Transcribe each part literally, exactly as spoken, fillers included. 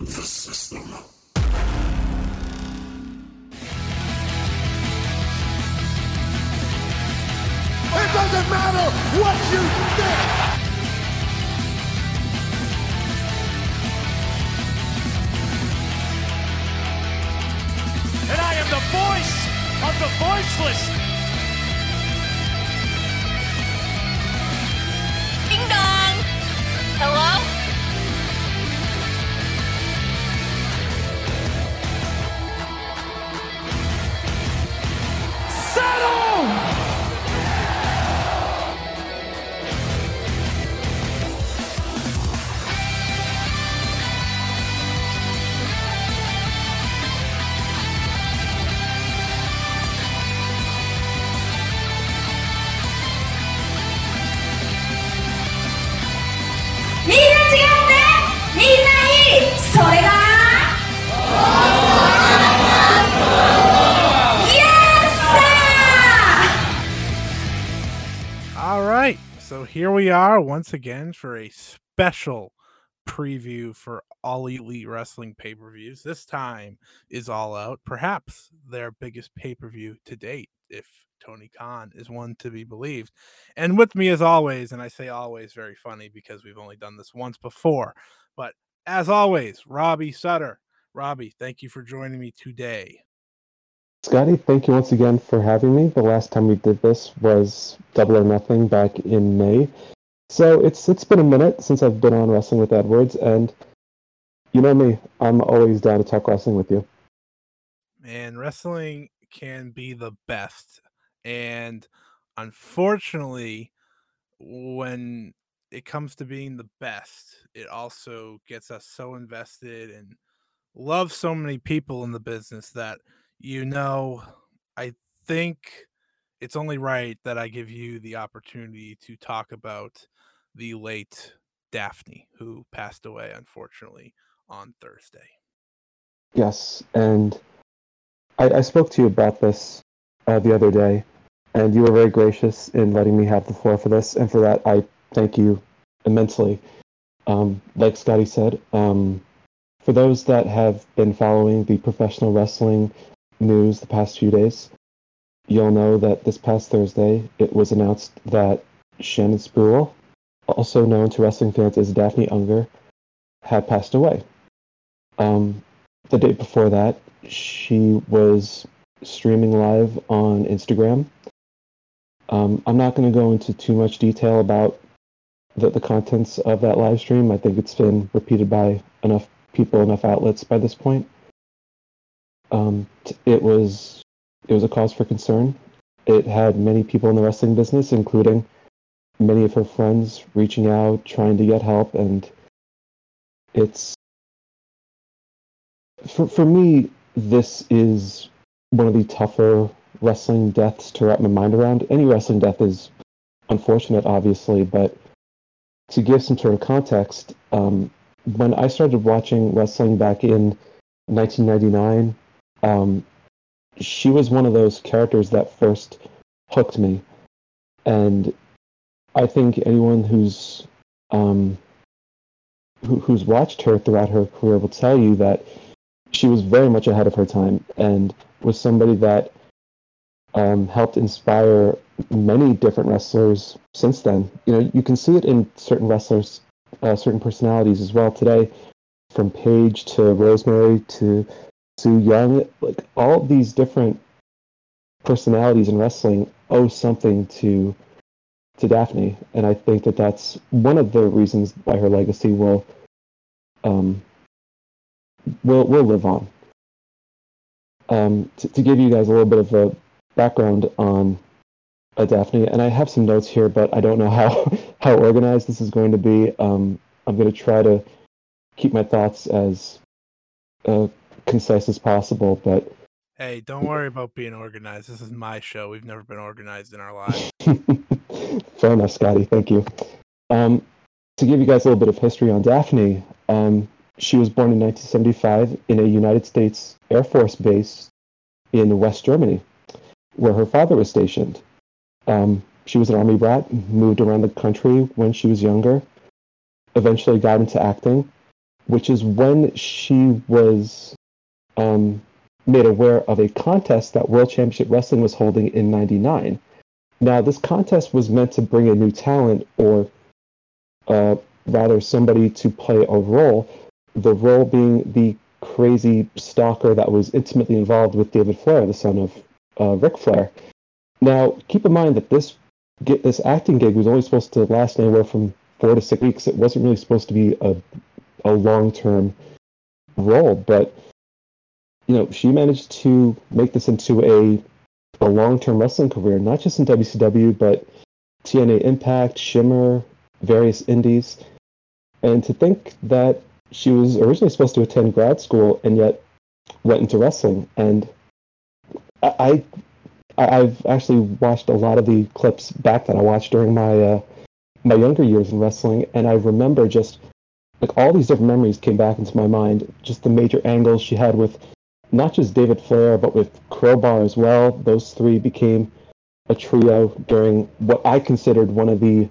the system. It doesn't matter what you think. And I am the voice of the voiceless. Ding dong. Hello? Here we are once again for a special preview for All Elite Wrestling pay-per-views. This time is All Out, perhaps their biggest pay-per-view to date, if Tony Khan is one to be believed. And with me as always, and I say always very funny because we've only done this once before, but as always, Robbie Sutter. Robbie, thank you for joining me today. Scotty, thank you once again for having me. The last time we did this was Double or Nothing back in May. So it's it's been a minute since I've been on Wrestling with Edwards, and you know me, I'm always down to talk wrestling with you. And wrestling can be the best. And unfortunately, when it comes to being the best, it also gets us so invested and love so many people in the business that, you know, I think it's only right that I give you the opportunity to talk about the late Daffney, who passed away, unfortunately, on Thursday. Yes, and I, I spoke to you about this uh, the other day, and you were very gracious in letting me have the floor for this, and for that, I thank you immensely. Um, like Scotty said, um, for those that have been following the professional wrestling news the past few days, you'll know that this past Thursday it was announced that Shannon Spruill, also known to wrestling fans as Daffney Unger, had passed away. Um, the day before that, she was streaming live on Instagram. Um, I'm not going to go into too much detail about the, the contents of that live stream. I think it's been repeated by enough people, enough outlets by this point. Um, it was it was a cause for concern. It had many people in the wrestling business, including many of her friends, reaching out, trying to get help. And it's for for me, this is one of the tougher wrestling deaths to wrap my mind around. Any wrestling death is unfortunate, obviously, but to give some sort of context, um, when I started watching wrestling back in nineteen ninety-nine. Um, she was one of those characters that first hooked me, and I think anyone who's um, who, who's watched her throughout her career will tell you that she was very much ahead of her time and was somebody that um, helped inspire many different wrestlers since then. You know, you can see it in certain wrestlers, uh, certain personalities as well today, from Paige to Rosemary to Sue Young. Like, all these different personalities in wrestling owe something to to Daffney, and I think that that's one of the reasons why her legacy will um will will live on. Um, to, to give you guys a little bit of a background on uh, Daffney, and I have some notes here, but I don't know how how organized this is going to be. Um, I'm going to try to keep my thoughts as Uh, concise as possible, but hey, don't worry about being organized. This is my show. We've never been organized in our lives. Fair enough, Scotty. Thank you. Um, to give you guys a little bit of history on Daffney, um, she was born in nineteen seventy-five in a United States Air Force base in West Germany, where her father was stationed. Um, she was an army brat, moved around the country when she was younger, eventually got into acting, which is when she was um, made aware of a contest that World Championship Wrestling was holding in ninety-nine. Now, this contest was meant to bring a new talent, or uh, rather somebody to play a role, the role being the crazy stalker that was intimately involved with David Flair, the son of uh, Ric Flair. Now, keep in mind that this get, this acting gig was only supposed to last anywhere from four to six weeks. It wasn't really supposed to be a a long-term role, but you know, she managed to make this into a a long-term wrestling career, not just in W C W, but T N A Impact, Shimmer, various indies. And to think that she was originally supposed to attend grad school and yet went into wrestling. And I, I I've actually watched a lot of the clips back that I watched during my uh, my younger years in wrestling, and I remember just like all these different memories came back into my mind. Just the major angles she had with not just David Flair, but with Crowbar as well. Those three became a trio during what I considered one of the,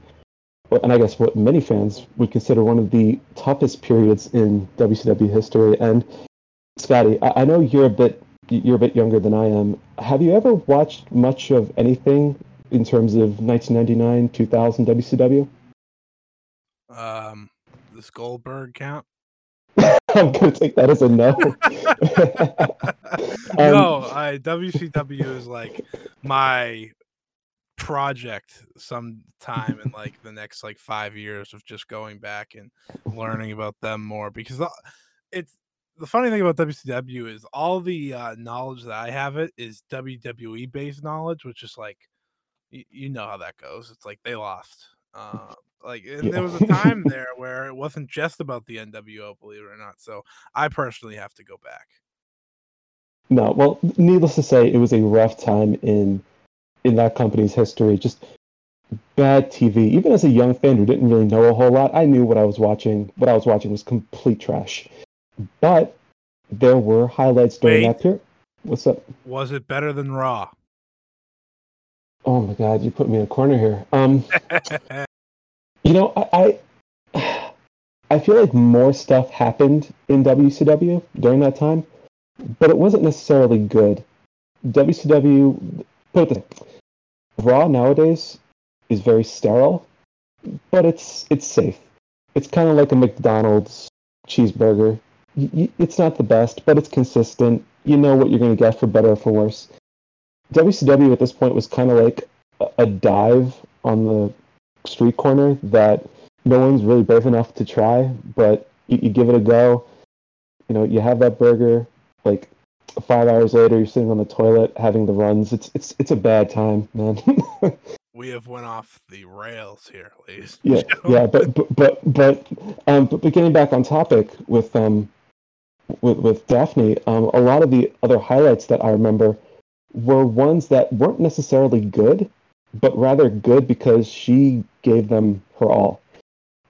and I guess what many fans would consider one of the toughest periods in W C W history. And Scotty, I know you're a bit you're a bit younger than I am. Have you ever watched much of anything in terms of nineteen ninety-nine, two thousand W C W? Um, does Goldberg count? I'm going to take that as a no. um, no, I, W C W is like my project sometime in like the next like five years of just going back and learning about them more, because it's the funny thing about W C W is all the uh, knowledge that I have it is W W E based knowledge, which is like, you, you know how that goes. It's like they lost. Uh, Like and yeah. There was a time there where it wasn't just about the N W O, believe it or not. So I personally have to go back. No, well, needless to say, it was a rough time in in that company's history. Just bad T V. Even as a young fan who didn't really know a whole lot, I knew what I was watching. What I was watching was complete trash. But there were highlights during Wait. that period. What's up? Was it better than Raw? Oh my God, you put me in a corner here. Um. You know, I, I I feel like more stuff happened in W C W during that time, but it wasn't necessarily good. W C W, put it this way, Raw nowadays is very sterile, but it's it's safe. It's kind of like a McDonald's cheeseburger. It's not the best, but it's consistent. You know what you're going to get for better or for worse. W C W at this point was kind of like a dive on the street corner that no one's really brave enough to try, but you, you give it a go. You know, you have that burger, like five hours later you're sitting on the toilet having the runs. It's it's it's a bad time, man. We have went off the rails here, ladies. Yeah, yeah, but but but but um but getting back on topic with um with with Daffney, um a lot of the other highlights that I remember were ones that weren't necessarily good, but rather good because she gave them her all.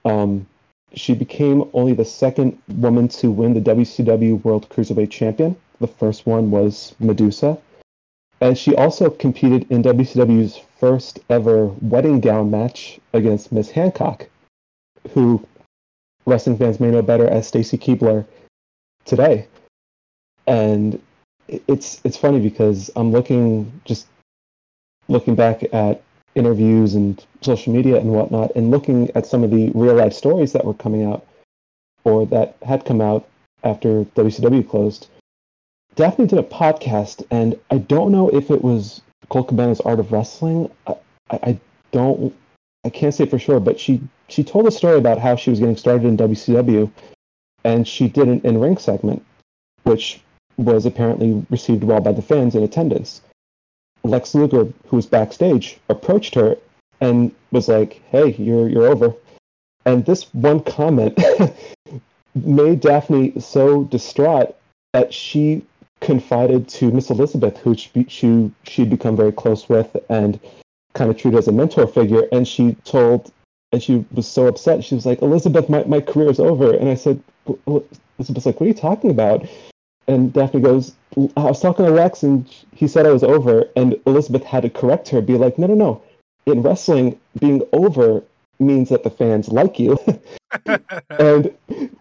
Um, she became only the second woman to win the W C W World Cruiserweight Champion. The first one was Medusa. And she also competed in W C W's first ever wedding gown match against Miss Hancock, who wrestling fans may know better as Stacy Keibler today. And it's it's funny because I'm looking just looking back at interviews and social media and whatnot, and looking at some of the real-life stories that were coming out or that had come out after W C W closed. Daffney did a podcast, and I don't know if it was Colt Cabana's Art of Wrestling. I, I don't, I can't say for sure, but she, she told a story about how she was getting started in W C W, and she did an in-ring segment, which was apparently received well by the fans in attendance. Lex Luger, who was backstage, approached her and was like, "Hey, you're you're over." And this one comment made Daffney so distraught that she confided to Miss Elizabeth, who she, she she'd become very close with and kind of treated as a mentor figure. And she told, and she was so upset. She was like, "Elizabeth, my my career is over." And I said, "Elizabeth's like, what are you talking about?" And Daffney goes, "I was talking to Lex, and he said I was over." And Elizabeth had to correct her, be like, no, no, no. In wrestling, being over means that the fans like you. And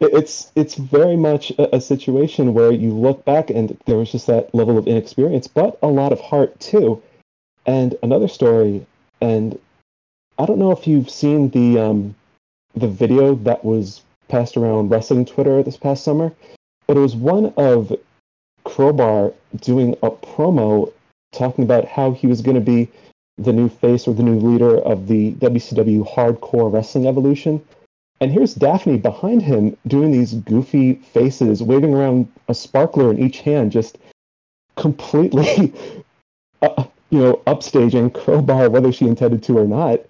it's it's very much a, a situation where you look back and there was just that level of inexperience, but a lot of heart too. And another story, and I don't know if you've seen the um, the video that was passed around wrestling Twitter this past summer, but it was one of Crowbar doing a promo talking about how he was going to be the new face or the new leader of the W C W hardcore wrestling evolution. And here's Daffney behind him doing these goofy faces, waving around a sparkler in each hand, just completely, uh, you know, upstaging Crowbar, whether she intended to or not.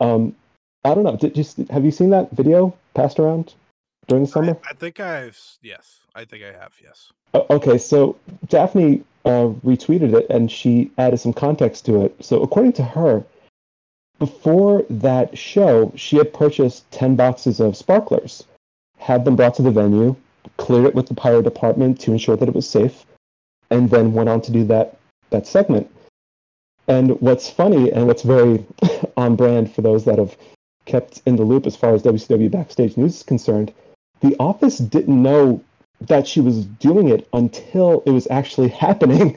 Um, I don't know. Did you, have you seen that video passed around during the summer? I, I think I've, yes. I think I have, yes. Okay, so Daffney uh, retweeted it, and she added some context to it. So according to her, before that show, she had purchased ten boxes of sparklers, had them brought to the venue, cleared it with the pyro department to ensure that it was safe, and then went on to do that, that segment. And what's funny, and what's very on brand for those that have kept in the loop as far as W C W Backstage News is concerned, the office didn't know that she was doing it until it was actually happening.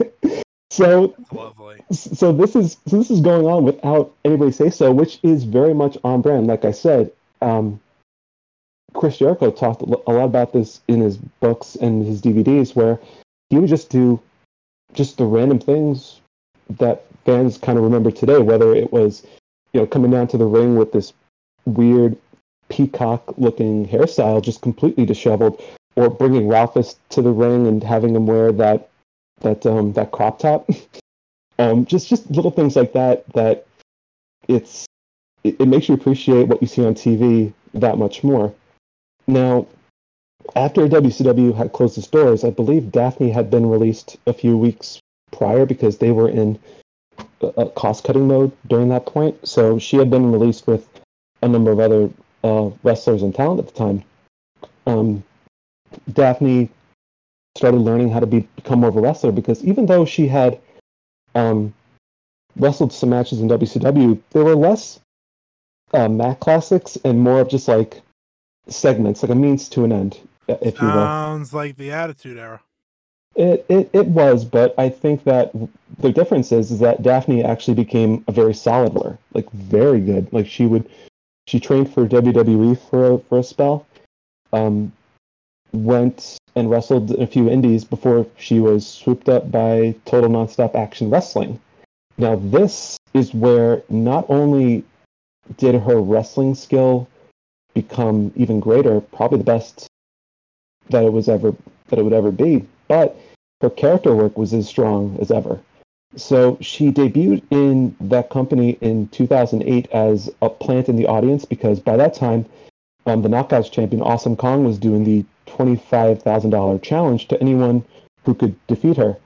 so, Lovely. so this is so this is going on without anybody say so, which is very much on brand. Like I said, um, Chris Jericho talked a lot about this in his books and his D V Ds, where he would just do just the random things that fans kind of remember today. Whether it was, you know, coming down to the ring with this weird peacock-looking hairstyle, just completely disheveled, or bringing Ralphus to the ring and having him wear that that um, that crop top, um, just just little things like that. That it's it, it makes you appreciate what you see on T V that much more. Now, after W C W had closed its doors, I believe Daffney had been released a few weeks prior because they were in uh, cost-cutting mode during that point. So she had been released with a number of other uh, wrestlers and talent at the time. Um, Daffney started learning how to be, become more of a wrestler, because even though she had um, wrestled some matches in W C W, they were less uh, mat classics and more of just like segments, like a means to an end, if you will. Sounds like the Attitude Era. It, it it was, but I think that the difference is, is that Daffney actually became a very solid wrestler, like very good. Like she would, she trained for W W E for a, for a spell. Um. Went and wrestled in a few indies before she was swooped up by Total Nonstop Action Wrestling. Now, this is where not only did her wrestling skill become even greater, probably the best that it was ever that it would ever be, but her character work was as strong as ever. So she debuted in that company in two thousand eight as a plant in the audience, because by that time, um, the Knockouts champion Awesome Kong was doing the twenty-five thousand dollars challenge to anyone who could defeat her.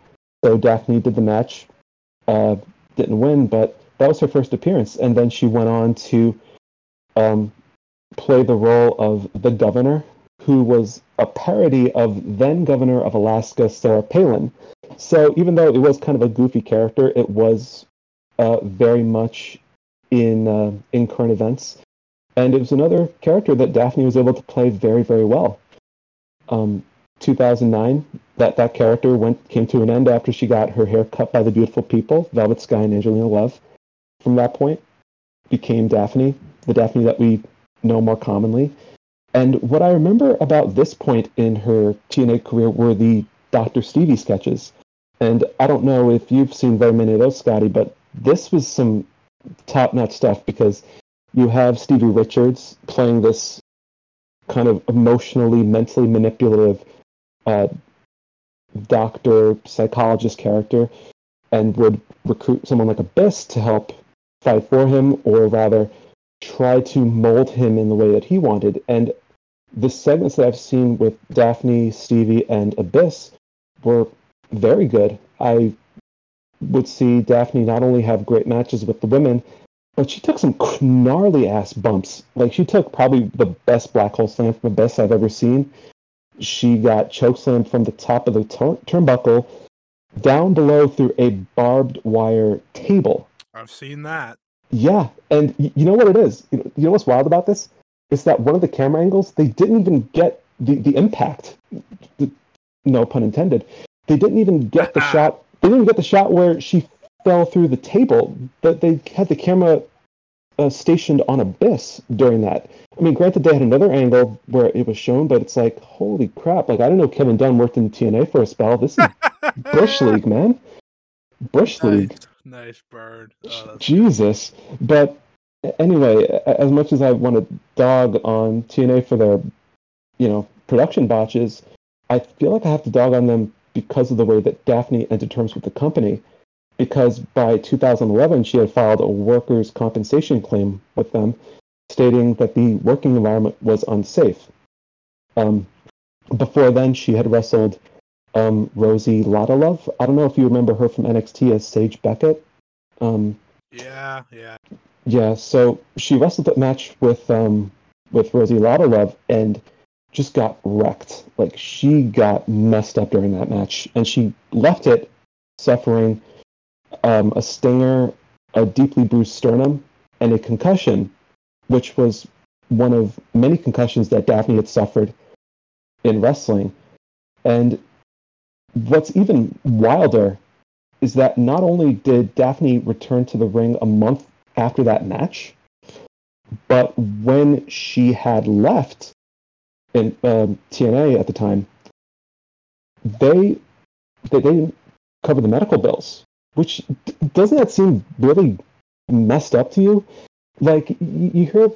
So Daffney did the match, uh, didn't win, but that was her first appearance. And then she went on to um, play the role of the governor, who was a parody of then governor of Alaska, Sarah Palin. So even though it was kind of a goofy character, it was uh, very much in uh, in current events. And it was another character that Daffney was able to play very, very well. Um, two thousand nine, that, that character went came to an end after she got her hair cut by the beautiful people, Velvet Sky and Angelina Love. From that point, became Daffney, the Daffney that we know more commonly. And what I remember about this point in her T N A career were the Doctor Stevie sketches. And I don't know if you've seen very many of those, Scotty, but this was some top-notch stuff, because you have Stevie Richards playing this kind of emotionally, mentally manipulative uh, doctor, psychologist character, and would recruit someone like Abyss to help fight for him, or rather try to mold him in the way that he wanted. And the segments that I've seen with Daffney, Stevie, and Abyss were very good. I would see Daffney not only have great matches with the women, but she took some gnarly ass bumps. Like, she took probably the best black hole slam from Abyss I've ever seen. She got chokeslammed from the top of the tur- turnbuckle down below through a barbed wire table. I've seen that. Yeah, and you know what it is? You know what's wild about this? It's that one of the camera angles, they didn't even get the, the impact. The, no pun intended. They didn't even get the shot. They didn't even get the shot where she fell through the table, but they had the camera uh, stationed on Abyss during that. I mean, granted, they had another angle where it was shown, but it's like, holy crap. Like, I didn't know Kevin Dunn worked in T N A for a spell. This is Bush League, man. Bush nice, League. Nice bird. Oh, Jesus. But anyway, as much as I want to dog on T N A for their, you know, production botches, I feel like I have to dog on them because of the way that Daffney entered terms with the company. Because by two thousand eleven, she had filed a workers' compensation claim with them, stating that the working environment was unsafe. Um, before then, she had wrestled um, Rosie Lottalove. I don't know if you remember her from N X T as Sage Beckett. Um, yeah, yeah. Yeah, so she wrestled that match with um, with Rosie Lottalove and just got wrecked. Like, she got messed up during that match, and she left it suffering um, a stinger, a deeply bruised sternum, and a concussion, which was one of many concussions that Daffney had suffered in wrestling. And what's even wilder is that not only did Daffney return to the ring a month after that match, but when she had left in um, T N A at the time, they they didn't cover the medical bills. Which, doesn't that seem really messed up to you? Like, you hear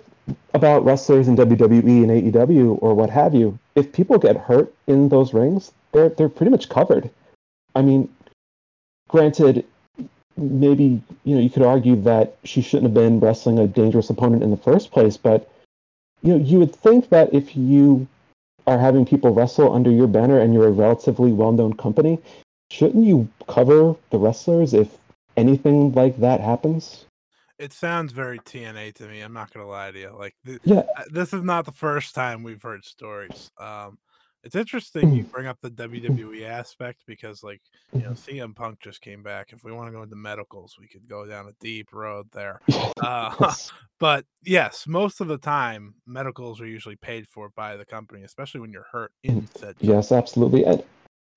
about wrestlers in W W E and A E W or what have you. If people get hurt in those rings, they're they're pretty much covered. I mean, granted, maybe, you know, you could argue that she shouldn't have been wrestling a dangerous opponent in the first place, but, you know, you would think that if you are having people wrestle under your banner and you're a relatively well-known company, shouldn't you cover the wrestlers if anything like that happens? It sounds very T N A to me. I'm not going to lie to you. Like, th- yeah. This is not the first time we've heard stories. Um, it's interesting you bring up the W W E aspect because, like, you know, C M Punk just came back. If we want to go into medicals, we could go down a deep road there. Uh, but, yes, most of the time, medicals are usually paid for by the company, especially when you're hurt in said. Yes, absolutely. And-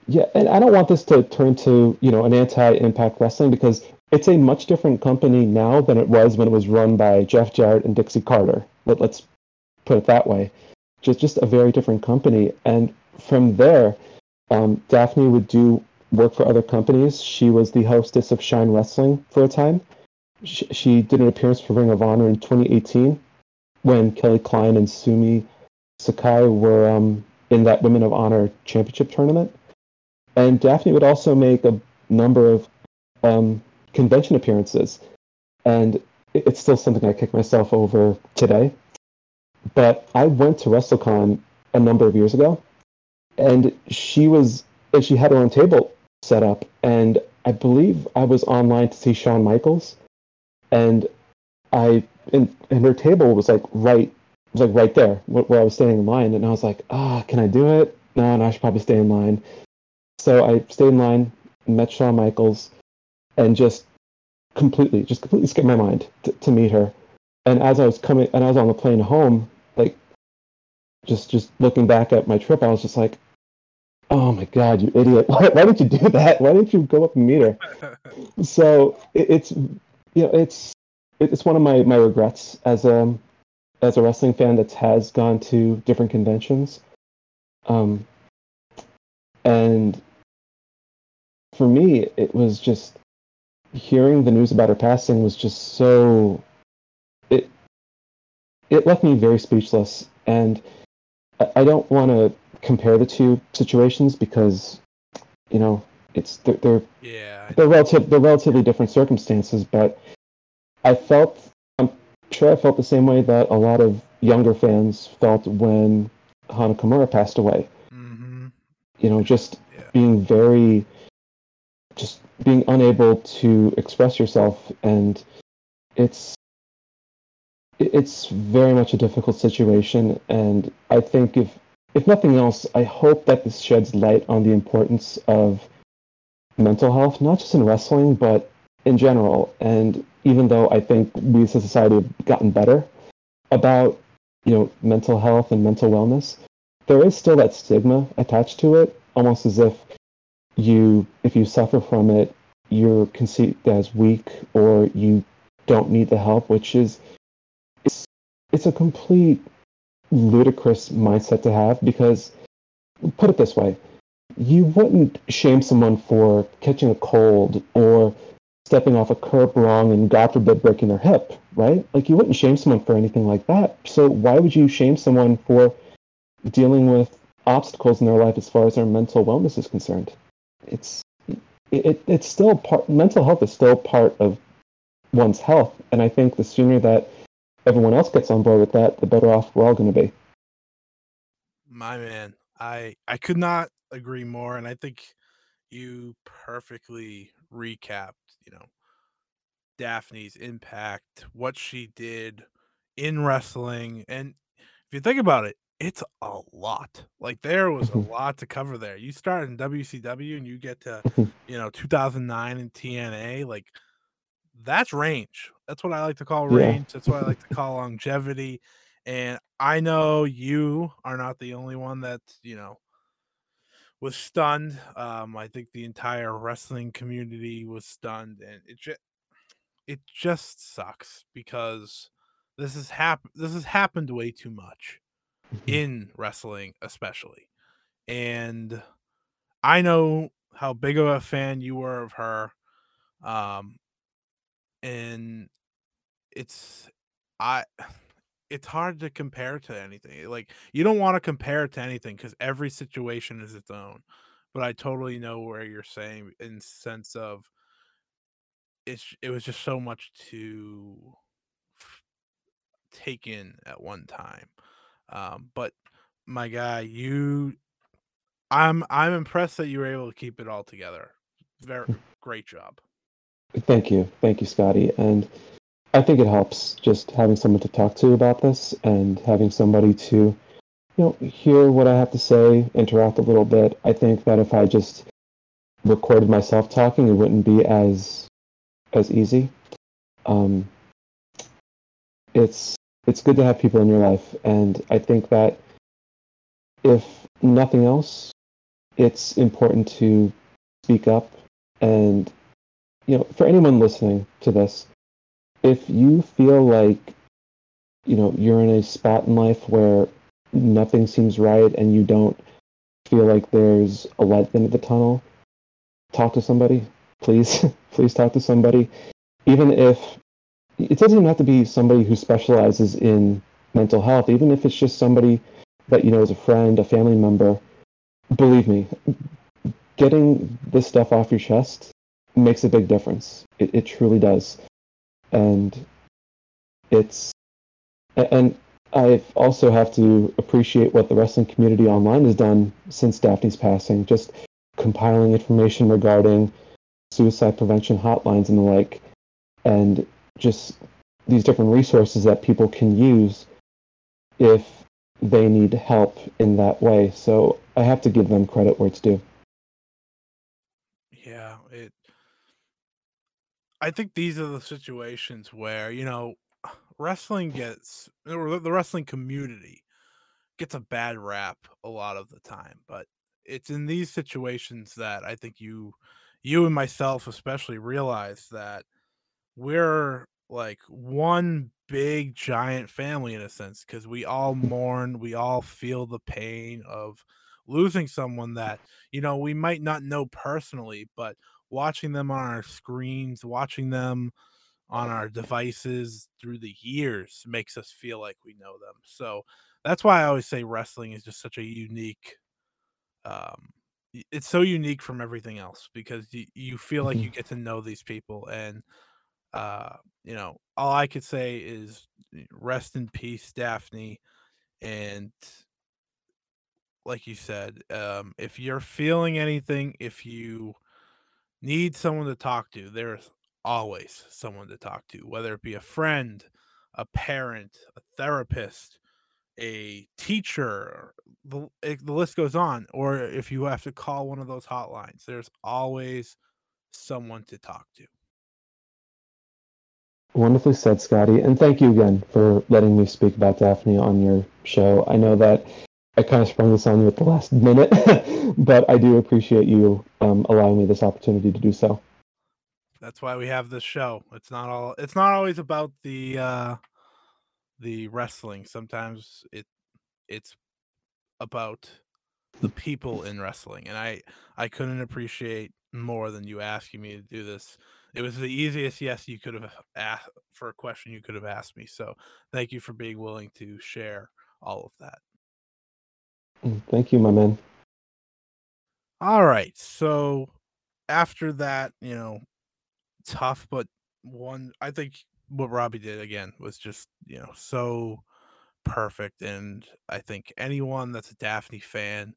Yeah, and I don't want this to turn to, you know, an anti-Impact Wrestling because it's a much different company now than it was when it was run by Jeff Jarrett and Dixie Carter. Let, let's put it that way. Just just a very different company. And from there, um, Daffney would do work for other companies. She was the hostess of Shine Wrestling for a time. She, she did an appearance for Ring of Honor in twenty eighteen when Kelly Klein and Sumi Sakai were um, in that Women of Honor Championship tournament. And Daffney would also make a number of um, convention appearances. And it's still something I kick myself over today. But I went to WrestleCon a number of years ago, and she was, and she had her own table set up. And I believe I was online to see Shawn Michaels, and I and, and her table was like right was like right there where I was standing in line. And I was like, ah, oh, can I do it? No, no, I should probably stay in line. So I stayed in line, met Shawn Michaels, and just completely, just completely skipped my mind to, to meet her. And as I was coming, and I was on the plane home, like, just just looking back at my trip, I was just like, oh my God, you idiot. Why, why didn't you do that? Why didn't you go up and meet her? So it, it's, you know, it's it's one of my, my regrets as a, as a wrestling fan that has gone to different conventions. Um, and for me, it was just hearing the news about her passing was just so it it left me very speechless. And I don't want to compare the two situations because, you know, it's they're they're, yeah, they're relative they're relatively different circumstances. But I felt I'm sure I felt the same way that a lot of younger fans felt when Hana Kimura passed away. Mm-hmm. You know, just yeah. being very. Just being unable to express yourself, and it's it's very much a difficult situation. And I think if if nothing else, I hope that this sheds light on the importance of mental health, not just in wrestling, but in general. And even though I think we as a society have gotten better about, you know, mental health and mental wellness, there is still that stigma attached to it, almost as if you, if you suffer from it, you're conceived as weak or you don't need the help, which is, it's, it's a complete ludicrous mindset to have, because, put it this way, you wouldn't shame someone for catching a cold or stepping off a curb wrong and, God forbid, breaking their hip, right? Like, you wouldn't shame someone for anything like that. So why would you shame someone for dealing with obstacles in their life as far as their mental wellness is concerned? It's it, it it's still part, mental health is still part of one's health, and I think the sooner that everyone else gets on board with that, the better off we're all going to be. My man, I I could not agree more, and I think you perfectly recapped, you know, Daffney's impact, what she did in wrestling, and if you think about it, it's a lot. Like, there was a lot to cover there. You start in W C W and you get to, you know, two thousand nine and T N A, like, that's range. That's what I like to call range. Yeah. That's what I like to call longevity. And I know you are not the only one that, you know, was stunned. Um, I think the entire wrestling community was stunned, and it just, it just sucks because this has happened. This has happened way too much in wrestling, especially. And I know how big of a fan you were of her. Um, And it's I it's hard to compare to anything. Like, you don't want to compare it to anything because every situation is its own. But I totally know where you're saying, in the sense of it's it was just so much to take in at one time. Um, but my guy, you I'm I'm impressed that you were able to keep it all together. Very great job. Thank you. Thank you, Scotty. And I think it helps just having someone to talk to about this and having somebody to, you know, hear what I have to say, interact a little bit. I think that if I just recorded myself talking, it wouldn't be as as easy. Um, it's it's good to have people in your life. And I think that if nothing else, it's important to speak up. And you know, for anyone listening to this, if you feel like, you know, you're in a spot in life where nothing seems right and you don't feel like there's a light at the end of the tunnel, talk to somebody, please. Please talk to somebody. Even if, it doesn't even have to be somebody who specializes in mental health, even if it's just somebody that you know is a friend, a family member, believe me, getting this stuff off your chest makes a big difference. It it truly does. And it's and I also have to appreciate what the wrestling community online has done since Daffney's passing, just compiling information regarding suicide prevention hotlines and the like, and just these different resources that people can use if they need help in that way. So I have to give them credit where it's due. Yeah, it I think these are the situations where, you know, wrestling gets, or the wrestling community gets a bad rap a lot of the time, but it's in these situations that I think you, you and myself especially, realize that we're like one big giant family in a sense, because we all mourn, we all feel the pain of losing someone that, you know, we might not know personally, but watching them on our screens, watching them on our devices through the years makes us feel like we know them. So that's why I always say wrestling is just such a unique, um, it's so unique from everything else, because you, you feel like you get to know these people. And, uh, you know, all I could say is rest in peace, Daffney. And like you said, um, if you're feeling anything, if you need someone to talk to, there's always someone to talk to, whether it be a friend, a parent, a therapist, a teacher, the, the list goes on. Or if you have to call one of those hotlines, there's always someone to talk to. Wonderfully said, Scotty. And thank you again for letting me speak about Daffney on your show. I know that I kind of sprung this on you at the last minute, but I do appreciate you um, allowing me this opportunity to do so. That's why we have this show. It's not all. It's not always about the uh, the wrestling. Sometimes it it's about the people in wrestling. And I, I couldn't appreciate more than you asking me to do this. It was the easiest yes you could have asked for a question you could have asked me. So thank you for being willing to share all of that. Thank you, my man. All right. So after that, you know, tough, but one, I think what Robbie did again was just, you know, so perfect. And I think anyone that's a Daffney fan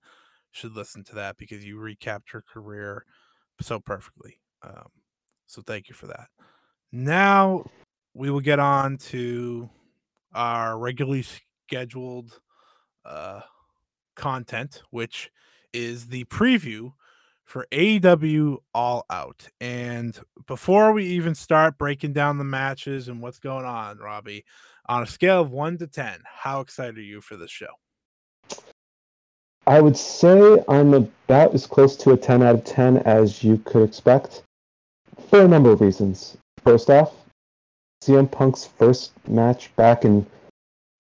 should listen to that because you recapped her career so perfectly. Um, So thank you for that. Now we will get on to our regularly scheduled uh, content, which is the preview for A E W All Out. And before we even start breaking down the matches and what's going on, Robbie, on a scale of one to ten, how excited are you for this show? I would say I'm about as close to a ten out of ten as you could expect, for a number of reasons. First off, C M Punk's first match back in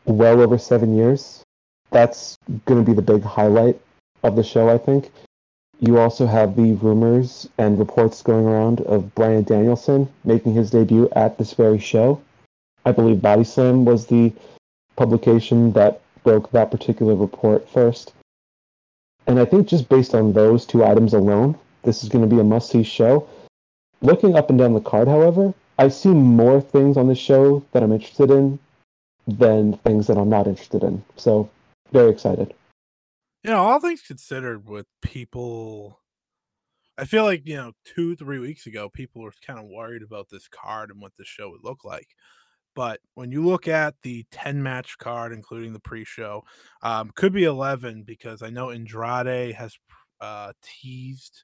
well over seven years. That's going to be the big highlight of the show, I think. You also have the rumors and reports going around of Bryan Danielson making his debut at this very show. I believe Body Slam was the publication that broke that particular report first. And I think just based on those two items alone, this is going to be a must-see show. Looking up and down the card, however, I've seen more things on the show that I'm interested in than things that I'm not interested in. So, very excited. You know, all things considered with people, I feel like, you know, two, three weeks ago, people were kind of worried about this card and what this show would look like. But when you look at the ten-match card, including the pre-show, um, could be eleven because I know Andrade has uh, teased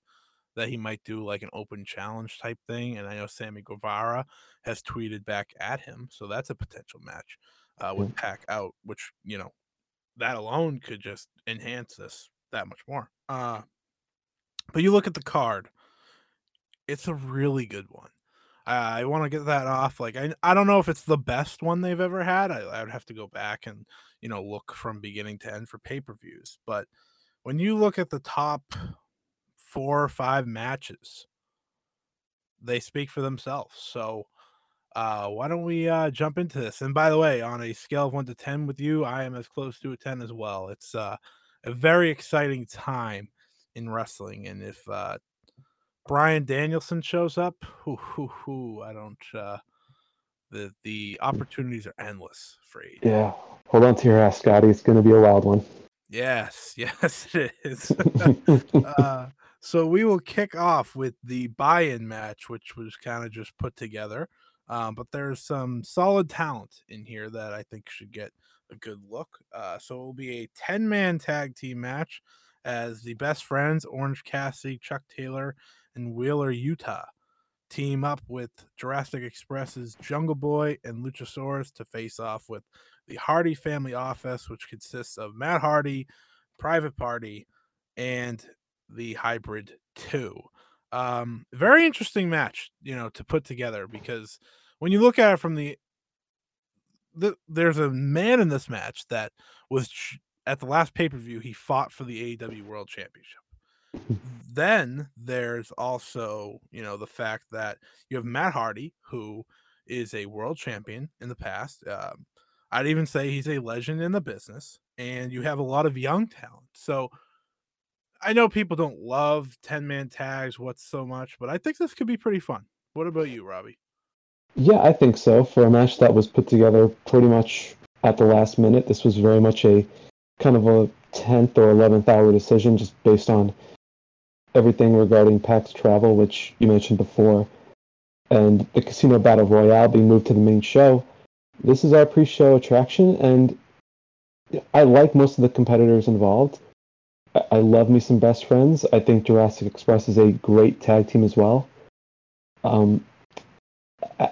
that he might do like an open challenge type thing. And I know Sammy Guevara has tweeted back at him. So that's a potential match uh, with mm. Pac out, which, you know, that alone could just enhance this that much more. Uh, but you look at the card, it's a really good one. Uh, I want to get that off. Like, I, I don't know if it's the best one they've ever had. I, I would have to go back and, you know, look from beginning to end for pay-per-views. But when you look at the top four or five matches, they speak for themselves. So uh why don't we uh jump into this? And by the way, on a scale of one to ten with you, I am as close to a ten as well. It's uh a very exciting time in wrestling, and if uh Bryan Danielson shows up, hoo, hoo, hoo, I don't uh the the opportunities are endless for you. Yeah, hold on to your ass, Scotty. It's gonna be a wild one. Yes yes it is. uh So we will kick off with the buy-in match, which was kind of just put together. Um, but there's some solid talent in here that I think should get a good look. Uh, so it will be a ten-man tag team match as the Best Friends, Orange Cassidy, Chuck Taylor, and Wheeler Utah team up with Jurassic Express's Jungle Boy and Luchasaurus to face off with the Hardy Family Office, which consists of Matt Hardy, Private Party, and the Hybrid two. Um, very interesting match, you know, to put together, because when you look at it from the, the there's a man in this match that was at the last pay-per-view, he fought for the A E W World Championship. Then there's also, you know, the fact that you have Matt Hardy, who is a world champion in the past. Um, I'd even say he's a legend in the business, and you have a lot of young talent. So I know people don't love ten-man tags, what's so much, but I think this could be pretty fun. What about you, Robbie? Yeah, I think so. For a match that was put together pretty much at the last minute, this was very much a kind of a tenth or eleventh hour decision, just based on everything regarding Pac's travel, which you mentioned before, and the Casino Battle Royale being moved to the main show. This is our pre-show attraction, and I like most of the competitors involved. I love me some Best Friends. I think Jurassic Express is a great tag team as well. Um,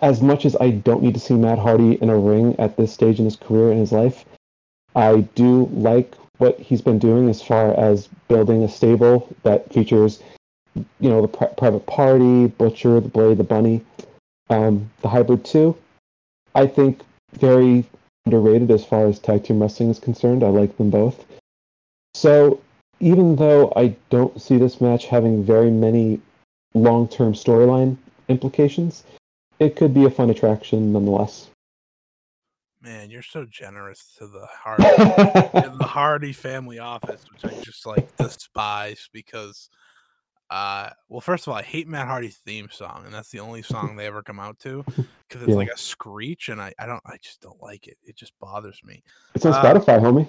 as much as I don't need to see Matt Hardy in a ring at this stage in his career in his life, I do like what he's been doing as far as building a stable that features, you know, the pri- Private Party, Butcher, the Blade, the Bunny, um, the Hybrid two. I think very underrated as far as tag team wrestling is concerned. I like them both. So even though I don't see this match having very many long-term storyline implications, it could be a fun attraction nonetheless. Man, you're so generous to the Hardy, the Hardy Family Office, which I just like despise because, uh, well, first of all, I hate Matt Hardy's theme song, and that's the only song they ever come out to because it's yeah. like a screech, and I, I don't, I just don't like it. It just bothers me. It's on uh, Spotify, homie.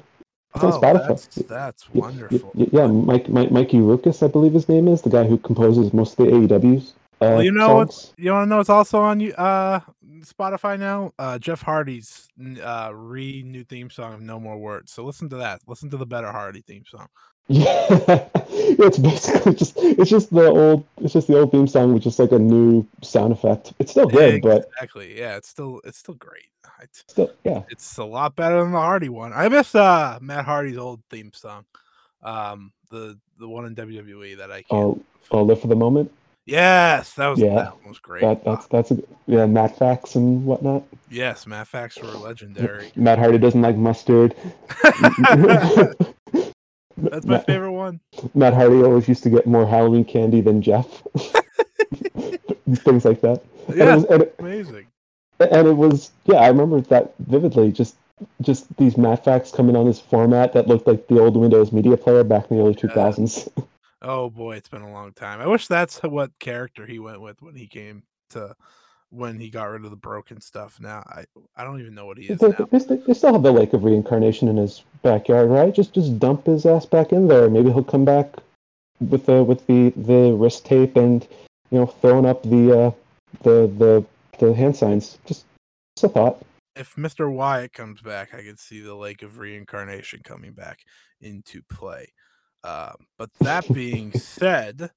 It's oh, on Spotify. That's, that's wonderful. Yeah, yeah, yeah Mike, Mike, Mikey Ruckus, I believe his name is, the guy who composes most of the A E Ws. Uh, well, you know what? You want to know? It's also on uh, Spotify now. Uh, Jeff Hardy's uh, re-new theme song of No More Words. So listen to that. Listen to the better Hardy theme song. Yeah, it's basically just it's just the old it's just the old theme song with just like a new sound effect. It's still good, exactly. but exactly, yeah, it's still it's still great. It's still, yeah, it's a lot better than the Hardy one. I miss uh, Matt Hardy's old theme song, um, the the one in W W E that I can't. I'll, I'll live for the moment. Yes, that was yeah, that was great. That, that's that's a, yeah, Matt Fax and whatnot. Yes, Matt Fax were legendary. Matt Hardy doesn't like mustard. That's my Matt, favorite one. Matt Hardy always used to get more Halloween candy than Jeff. Things like that. Yeah, and it was, and it, amazing. And it was yeah, I remember that vividly. Just just these Matt Fax coming on this format that looked like the old Windows Media Player back in the early two thousands. Uh, Oh boy, it's been a long time. I wish that's what character he went with when he came to, when he got rid of the broken stuff. Now I I don't even know what he is they, now. They, they still have the Lake of Reincarnation in his backyard, right? Just just dump his ass back in there. Maybe he'll come back with the with the, the wrist tape and you know throwing up the uh, the the the hand signs. Just just a thought. If Mister Wyatt comes back, I could see the Lake of Reincarnation coming back into play. Um, but that being said,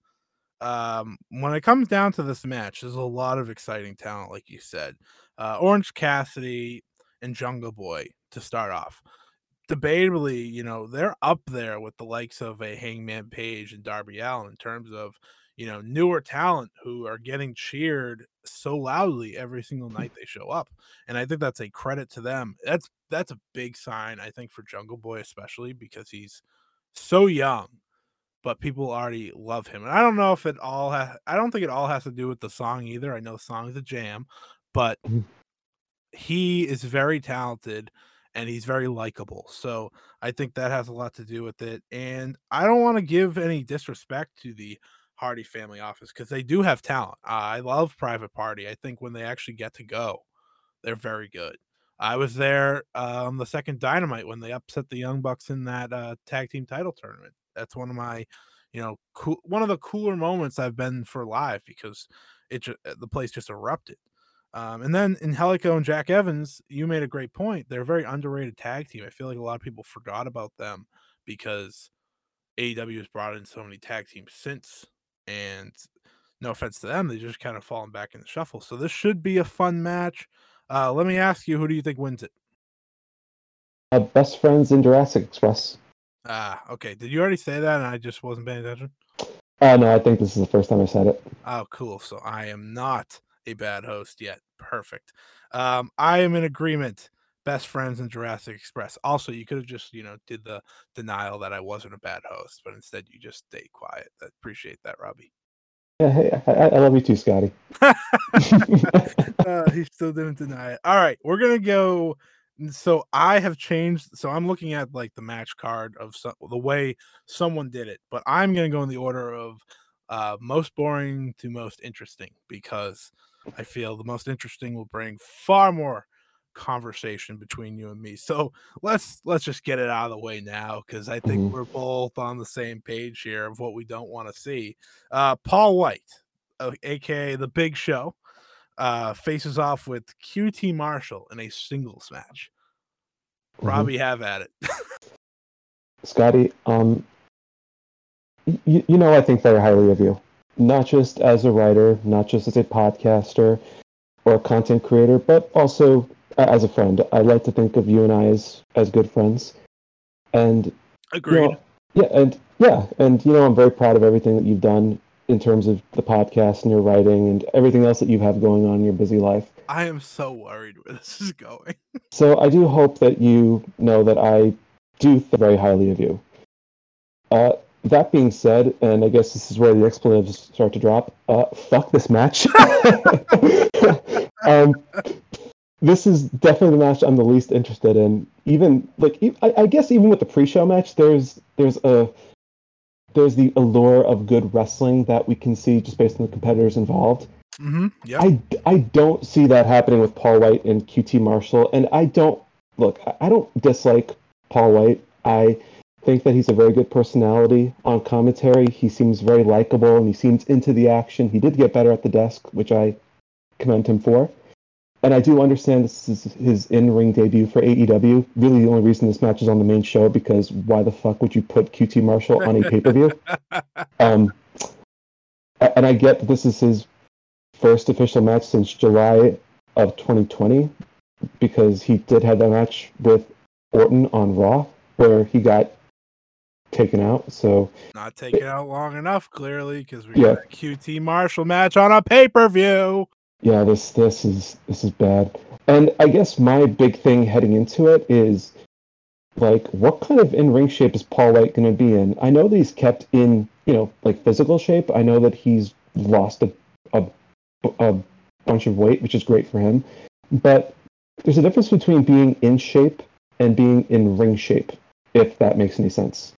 um, when it comes down to this match, there's a lot of exciting talent, like you said. Uh, Orange Cassidy and Jungle Boy to start off. Debatably, you know, they're up there with the likes of a Hangman Page and Darby Allin in terms of, you know, newer talent who are getting cheered so loudly every single night they show up. And I think that's a credit to them. That's that's a big sign, I think, for Jungle Boy especially because he's so young, but people already love him. And I don't know if it all has, I don't think it all has to do with the song either. I know the song is a jam, but he is very talented and he's very likable. So I think that has a lot to do with it. And I don't want to give any disrespect to the Hardy Family Office because they do have talent. Uh, I love Private Party. I think when they actually get to go, they're very good. I was there um, the second Dynamite when they upset the Young Bucks in that uh, tag team title tournament. That's one of my, you know, cool, one of the cooler moments I've been for live because it ju- the place just erupted. Um, and then in Helico and Jack Evans, you made a great point. They're a very underrated tag team. I feel like a lot of people forgot about them because A E W has brought in so many tag teams since. And no offense to them, they just kind of fallen back in the shuffle. So this should be a fun match. Uh, let me ask you, who do you think wins it? Uh, best friends in Jurassic Express. Ah, okay. Did you already say that and I just wasn't paying attention? Uh, no, I think this is the first time I said it. Oh, cool. So I am not a bad host yet. Perfect. Um, I am in agreement. Best friends in Jurassic Express. Also, you could have just, you know, did the denial that I wasn't a bad host, but instead you just stayed quiet. I appreciate that, Robbie. Yeah, hey, I, I love you too, Scotty. uh, he still didn't deny it. All right, we're gonna go. So I have changed. So I'm looking at like the match card of some, the way someone did it, but I'm gonna go in the order of uh, most boring to most interesting because I feel the most interesting will bring far more conversation between you and me. So let's let's just get it out of the way now because I think mm-hmm. we're both on the same page here of what we don't want to see. Uh, Paul White, uh, aka the Big Show, uh, faces off with Q T Marshall in a singles match. Mm-hmm. Robbie, have at it, Scotty. Um, you, you know I think very highly of you, not just as a writer, not just as a podcaster, or a content creator, but also as a friend. I like to think of you and I as, as good friends. And agreed. You know, yeah, and yeah, and you know, I'm very proud of everything that you've done in terms of the podcast and your writing and everything else that you have going on in your busy life. I am so worried where this is going. So I do hope that you know that I do think very highly of you. Uh, that being said, and I guess this is where the expletives start to drop, uh, fuck this match. um, this is definitely the match I'm the least interested in. Even, like, I, I guess even with the pre-show match, there's there's a... there's the allure of good wrestling that we can see just based on the competitors involved. Mm-hmm. Yep. I, I don't see that happening with Paul White and Q T Marshall. And I don't, look, I don't dislike Paul White. I think that he's a very good personality on commentary. He seems very likable and he seems into the action. He did get better at the desk, which I commend him for. And I do understand this is his in-ring debut for A E W. Really, the only reason this match is on the main show, because why the fuck would you put Q T Marshall on a pay-per-view? um, and I get that this is his first official match since July of twenty twenty, because he did have that match with Orton on Raw, where he got taken out. So not taken out long enough, clearly, because we yeah. got a Q T Marshall match on a pay-per-view. Yeah, this this is this is bad. And I guess my big thing heading into it is, like, what kind of in-ring shape is Paul White going to be in? I know that he's kept in, you know, like, physical shape. I know that he's lost a, a, a bunch of weight, which is great for him. But there's a difference between being in shape and being in ring shape, if that makes any sense.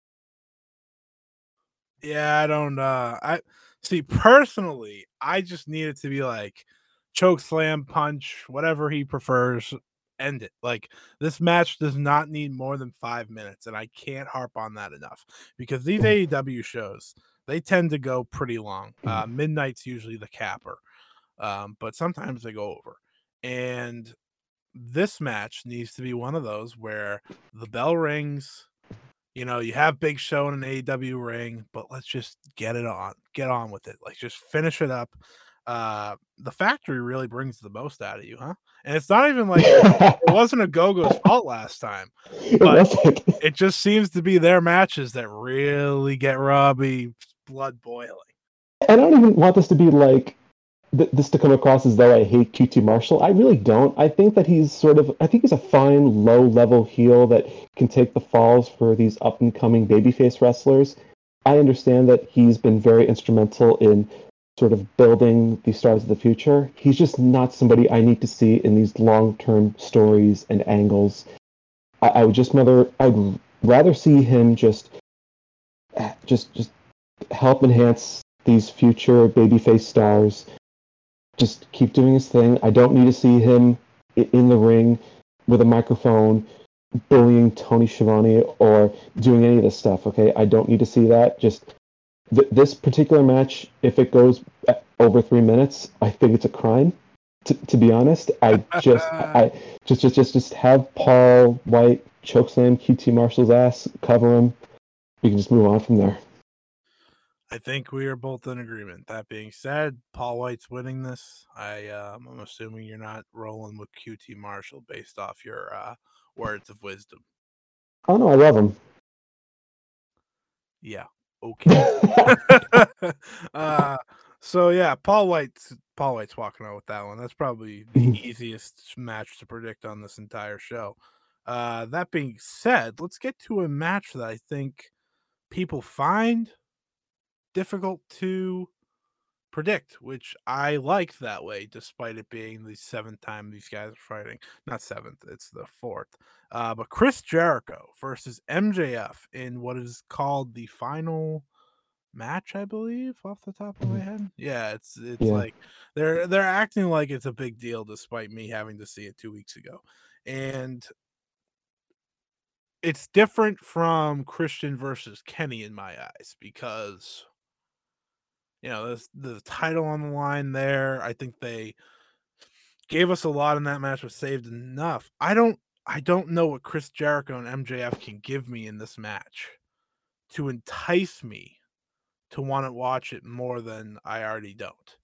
Yeah, I don't... Uh, I see, personally, I just need it to be, like, choke slam, punch, whatever he prefers, end it. Like, this match does not need more than five minutes, and I can't harp on that enough, because these A E W shows, they tend to go pretty long. Uh, midnight's usually the capper, um, but sometimes they go over. And this match needs to be one of those where the bell rings, you know, you have Big Show in an A E W ring, but let's just get it on, get on with it. Like, just finish it up. Uh, the factory really brings the most out of you, huh? And it's not even like it wasn't a Go-Go's fault last time, but it just seems to be their matches that really get Robbie's blood boiling. And I don't even want this to be like th- this to come across as though I hate Q T Marshall. I really don't. I think that he's sort of, I think he's a fine low-level heel that can take the falls for these up-and-coming babyface wrestlers. I understand that he's been very instrumental in sort of building the stars of the future. He's just not somebody I need to see in these long-term stories and angles. I, I would just rather I'd rather see him just just just help enhance these future babyface stars. Just keep doing his thing. I don't need to see him in the ring with a microphone bullying Tony Schiavone or doing any of this stuff. Okay, I don't need to see that. Just this particular match, if it goes over three minutes, I think it's a crime. To, to be honest, I just, I just, just, just, just have Paul White chokeslam Q T Marshall's ass, cover him. We can just move on from there. I think we are both in agreement. That being said, Paul White's winning this. I, um, I'm assuming you're not rolling with Q T Marshall based off your uh, words of wisdom. Oh no, I love him. Yeah. Okay. uh, so yeah, Paul White's Paul White's walking out with that one. That's probably the easiest match to predict on this entire show. Uh, that being said, let's get to a match that I think people find difficult to predict, which I liked that way, despite it being the seventh time these guys are fighting. Not seventh, it's the fourth. Uh, but Chris Jericho versus M J F in what is called the final match, I believe, off the top of my head. Yeah, it's it's yeah. like they're they're acting like it's a big deal, despite me having to see it two weeks ago. And it's different from Christian versus Kenny in my eyes, because, you know, there's the title on the line there. I think they gave us a lot in that match, was saved enough. I don't I don't know what Chris Jericho and M J F can give me in this match to entice me to want to watch it more than I already don't,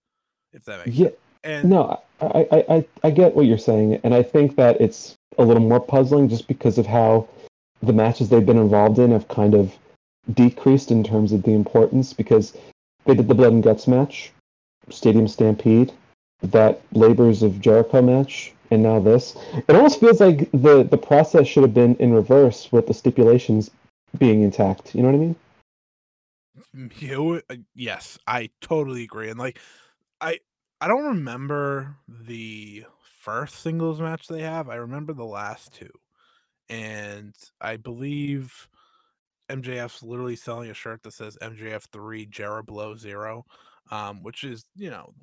if that makes yeah. sense. And no, I, I, I, I get what you're saying, and I think that it's a little more puzzling just because of how the matches they've been involved in have kind of decreased in terms of the importance, because they did the Blood and Guts match, Stadium Stampede, that Labors of Jericho match, and now this. It almost feels like the, the process should have been in reverse with the stipulations being intact. You know what I mean? You, yes, I totally agree. And like, I I don't remember the first singles match they have. I remember the last two, and I believe M J F's literally selling a shirt that says M J F three Jera Blow zero, um, which is, you know,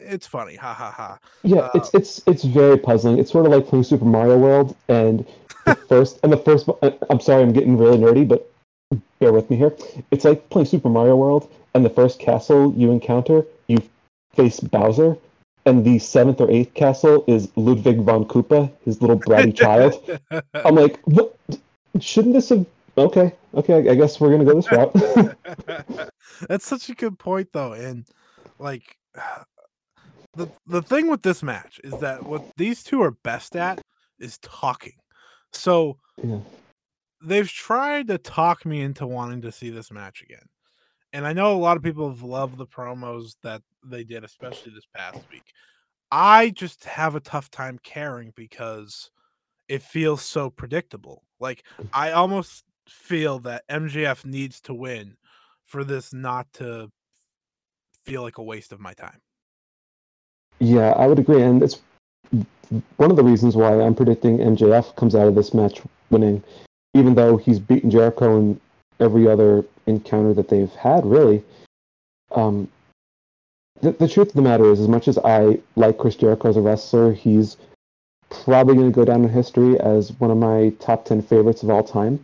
it's funny, ha ha ha. Yeah, uh, it's it's it's very puzzling. It's sort of like playing Super Mario World, and the first and the first. I'm sorry, I'm getting really nerdy, but bear with me here. It's like playing Super Mario World, and the first castle you encounter, you face Bowser, and the seventh or eighth castle is Ludwig von Koopa, his little bratty child. I'm like, what? Shouldn't this have... Okay, okay, I guess we're going to go this route. That's such a good point, though. And, like, the the thing with this match is that what these two are best at is talking. So... Yeah. They've tried to talk me into wanting to see this match again. And I know a lot of people have loved the promos that they did, especially this past week. I just have a tough time caring because it feels so predictable. Like, I almost feel that M J F needs to win for this not to feel like a waste of my time. Yeah, I would agree. And it's one of the reasons why I'm predicting M J F comes out of this match winning, even though he's beaten Jericho in every other encounter that they've had, really. Um, the, the truth of the matter is, as much as I like Chris Jericho as a wrestler, he's probably going to go down in history as one of my top ten favorites of all time.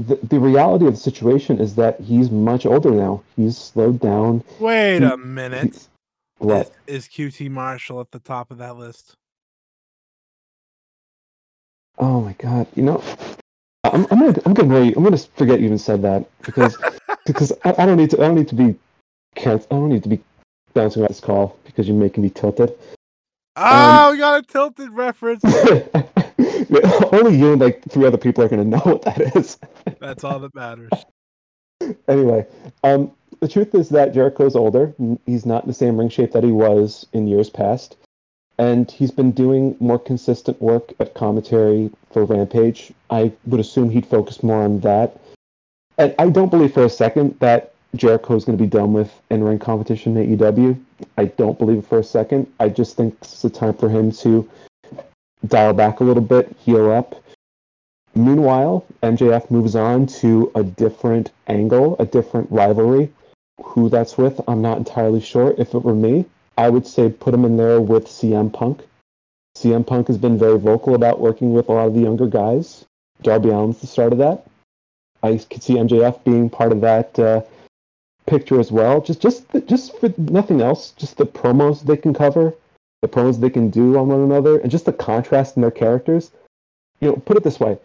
The, the reality of the situation is that he's much older now. He's slowed down. Wait he, a minute. He, what? Is, is Q T Marshall at the top of that list? Oh, my God. You know... I'm, I'm gonna, I'm gonna, really, I'm gonna forget you even said that because, because I, I don't need to, I don't need to be, can't, I don't need to be bouncing off this call because you're making me tilted. Oh, um, we got a tilted reference. Only you and like three other people are gonna know what that is. That's all that matters. Anyway, um, the truth is that Jericho's older. He's not in the same ring shape that he was in years past. And he's been doing more consistent work at commentary for Rampage. I would assume he'd focus more on that. And I don't believe for a second that Jericho is going to be done with in-ring competition in A E W. I don't believe it for a second. I just think it's the time for him to dial back a little bit, heal up. Meanwhile, M J F moves on to a different angle, a different rivalry. Who that's with, I'm not entirely sure. If it were me, I would say put him in there with C M Punk. C M Punk has been very vocal about working with a lot of the younger guys. Darby Allin's the start of that. I could see M J F being part of that uh, picture as well. Just, just, just for nothing else, just the promos they can cover, the promos they can do on one another, and just the contrast in their characters. You know, put it this way: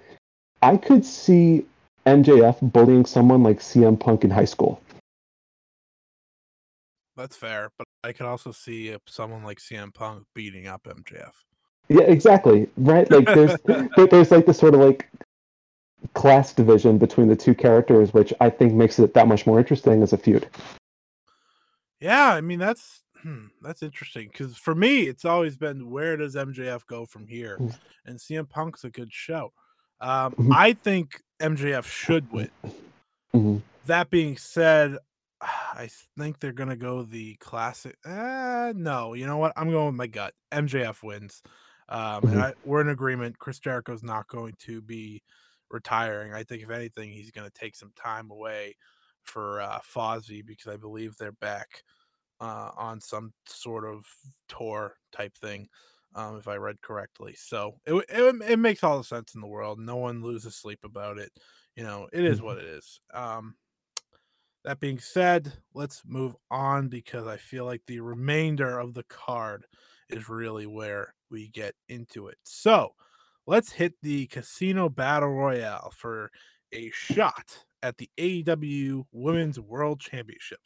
I could see M J F bullying someone like C M Punk in high school. That's fair, but I could also see someone like C M Punk beating up M J F. Yeah, exactly. Right? Like there's there's like this sort of like class division between the two characters, which I think makes it that much more interesting as a feud. Yeah, I mean that's hmm, that's interesting because for me, it's always been where does M J F go from here? And C M Punk's a good shout. Um, mm-hmm. I think M J F should win. Mm-hmm. That being said, I think they're going to go the classic. Eh, no, you know what? I'm going with my gut. M J F wins. Um, and I, we're in agreement. Chris Jericho's not going to be retiring. I think, if anything, he's going to take some time away for uh, Fozzy because I believe they're back uh, on some sort of tour type thing, um, if I read correctly. So it, it it makes all the sense in the world. No one loses sleep about it. You know, it is what it is. Um That being said, let's move on because I feel like the remainder of the card is really where we get into it. So let's hit the Casino Battle Royale for a shot at the A E W Women's World Championship.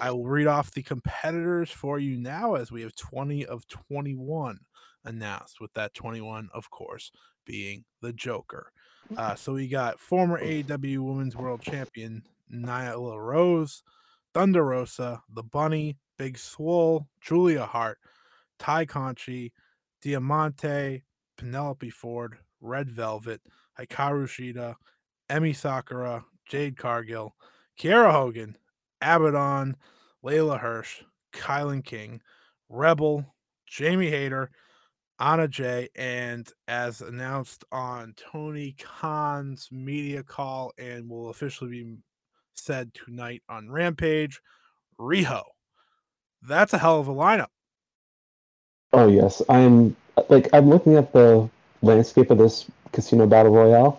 I will read off the competitors for you now, as we have twenty of twenty-one announced, with that twenty-one, of course, being the Joker. Uh, so we got former A E W Women's World Champion Nyla Rose, Thunder Rosa, The Bunny, Big Swole, Julia Hart, Ty Conchi, Diamante, Penelope Ford, Red Velvet, Hikaru Shida, Emi Sakura, Jade Cargill, Kiera Hogan, Abaddon, Layla Hirsch, Kylan King, Rebel, Jamie Hayter, Anna Jay, and as announced on Tony Khan's media call and will officially be said tonight on Rampage, Riho. That's a hell of a lineup. Oh, yes. I'm like, I'm looking at the landscape of this Casino Battle Royale.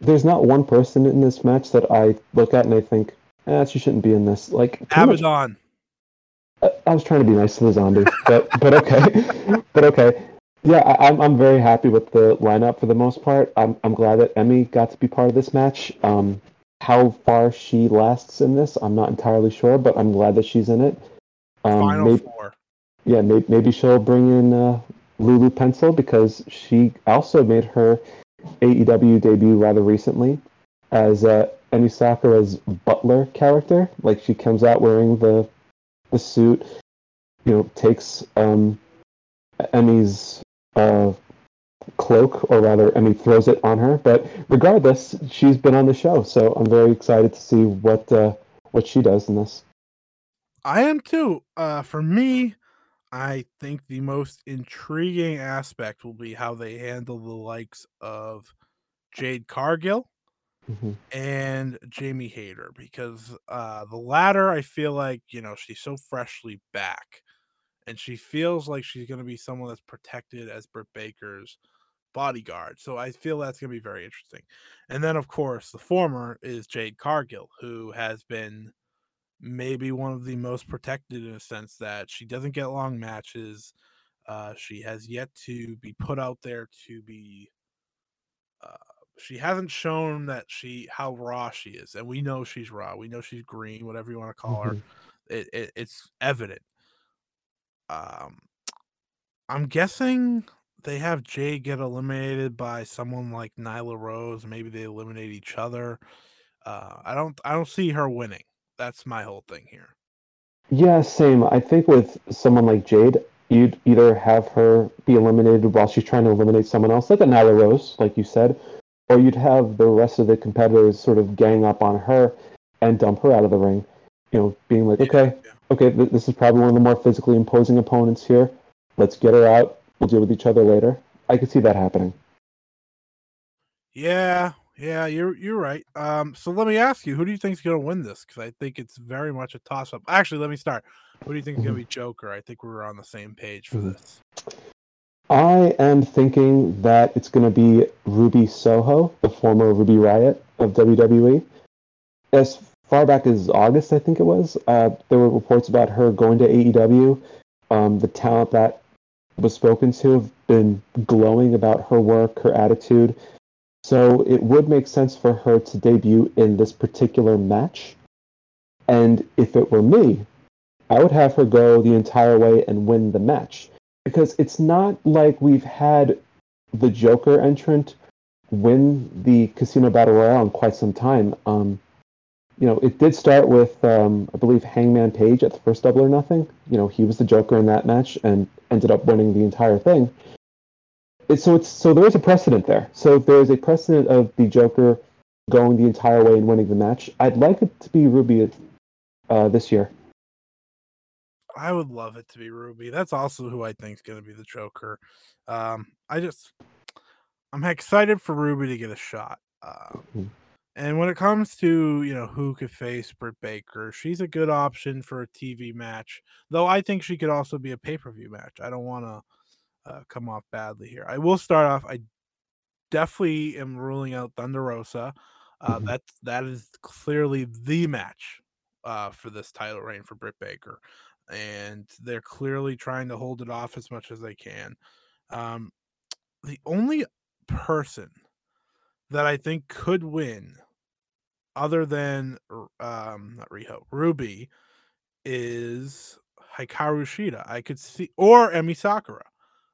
There's not one person in this match that I look at and I think, eh, she shouldn't be in this. Like Abaddon. Much... I was trying to be nice to the zombie, but but okay, but okay. Yeah, I, I'm I'm very happy with the lineup for the most part. I'm I'm glad that Emi got to be part of this match. Um, how far she lasts in this, I'm not entirely sure, but I'm glad that she's in it. Um, Final maybe, four. Yeah, maybe maybe she'll bring in uh, Lulu Pencil, because she also made her A E W debut rather recently as uh, Emi Sakura's butler character. Like, she comes out wearing the the suit, you know, takes um, Emi's uh, cloak, or rather, Emi throws it on her. But regardless, she's been on the show, so I'm very excited to see what uh, what she does in this. I am too. Uh, for me, I think the most intriguing aspect will be how they handle the likes of Jade Cargill mm-hmm. and Jamie Hayter, because uh, the latter, I feel like, you know, she's so freshly back and she feels like she's going to be someone that's protected as Britt Baker's bodyguard. So I feel that's going to be very interesting. And then, of course, the former is Jade Cargill, who has been maybe one of the most protected in a sense that she doesn't get long matches. Uh, she has yet to be put out there to be. Uh, she hasn't shown that she how raw she is, and we know she's raw. We know she's green, whatever you want to call mm-hmm. her. It, it it's evident. Um, I'm guessing they have Jay get eliminated by someone like Nyla Rose. Maybe they eliminate each other. Uh, I don't I don't see her winning. That's my whole thing here. Yeah, same. I think with someone like Jade, you'd either have her be eliminated while she's trying to eliminate someone else, like a Nyla Rose, like you said, or you'd have the rest of the competitors sort of gang up on her and dump her out of the ring. You know, being like, okay, yeah, yeah. okay, th- this is probably one of the more physically imposing opponents here. Let's get her out. We'll deal with each other later. I could see that happening. Yeah. Yeah, you're you're right. Um, so let me ask you, who do you think is going to win this? Because I think it's very much a toss-up. Actually, let me start. Who do you think is going to be Joker? I think we were on the same page for this. I am thinking that it's going to be Ruby Soho, the former Ruby Riott of W W E. As far back as August, I think it was, uh, there were reports about her going to A E W. Um, the talent that was spoken to have been glowing about her work, her attitude. So it would make sense for her to debut in this particular match. And if it were me, I would have her go the entire way and win the match. Because it's not like we've had the Joker entrant win the Casino Battle Royale in quite some time. Um, you know, it did start with, um, I believe, Hangman Page at the first Double or Nothing. You know, he was the Joker in that match and ended up winning the entire thing. It's, so it's so there is a precedent there. So if there is a precedent of the Joker going the entire way and winning the match, I'd like it to be Ruby uh, this year. I would love it to be Ruby. That's also who I think is going to be the Joker. Um, I just I'm excited for Ruby to get a shot. Um, mm-hmm. And when it comes to, you know, who could face Britt Baker, she's a good option for a T V match. Though I think she could also be a pay-per-view match. I don't want to. Uh, come off badly here. I will start off. I definitely am ruling out Thunder Rosa. Uh, mm-hmm. That that is clearly the match uh, for this title reign for Britt Baker, and they're clearly trying to hold it off as much as they can. Um, the only person that I think could win other than um, not Riho, Ruby is Hikaru Shida. I could see, or Emi Sakura.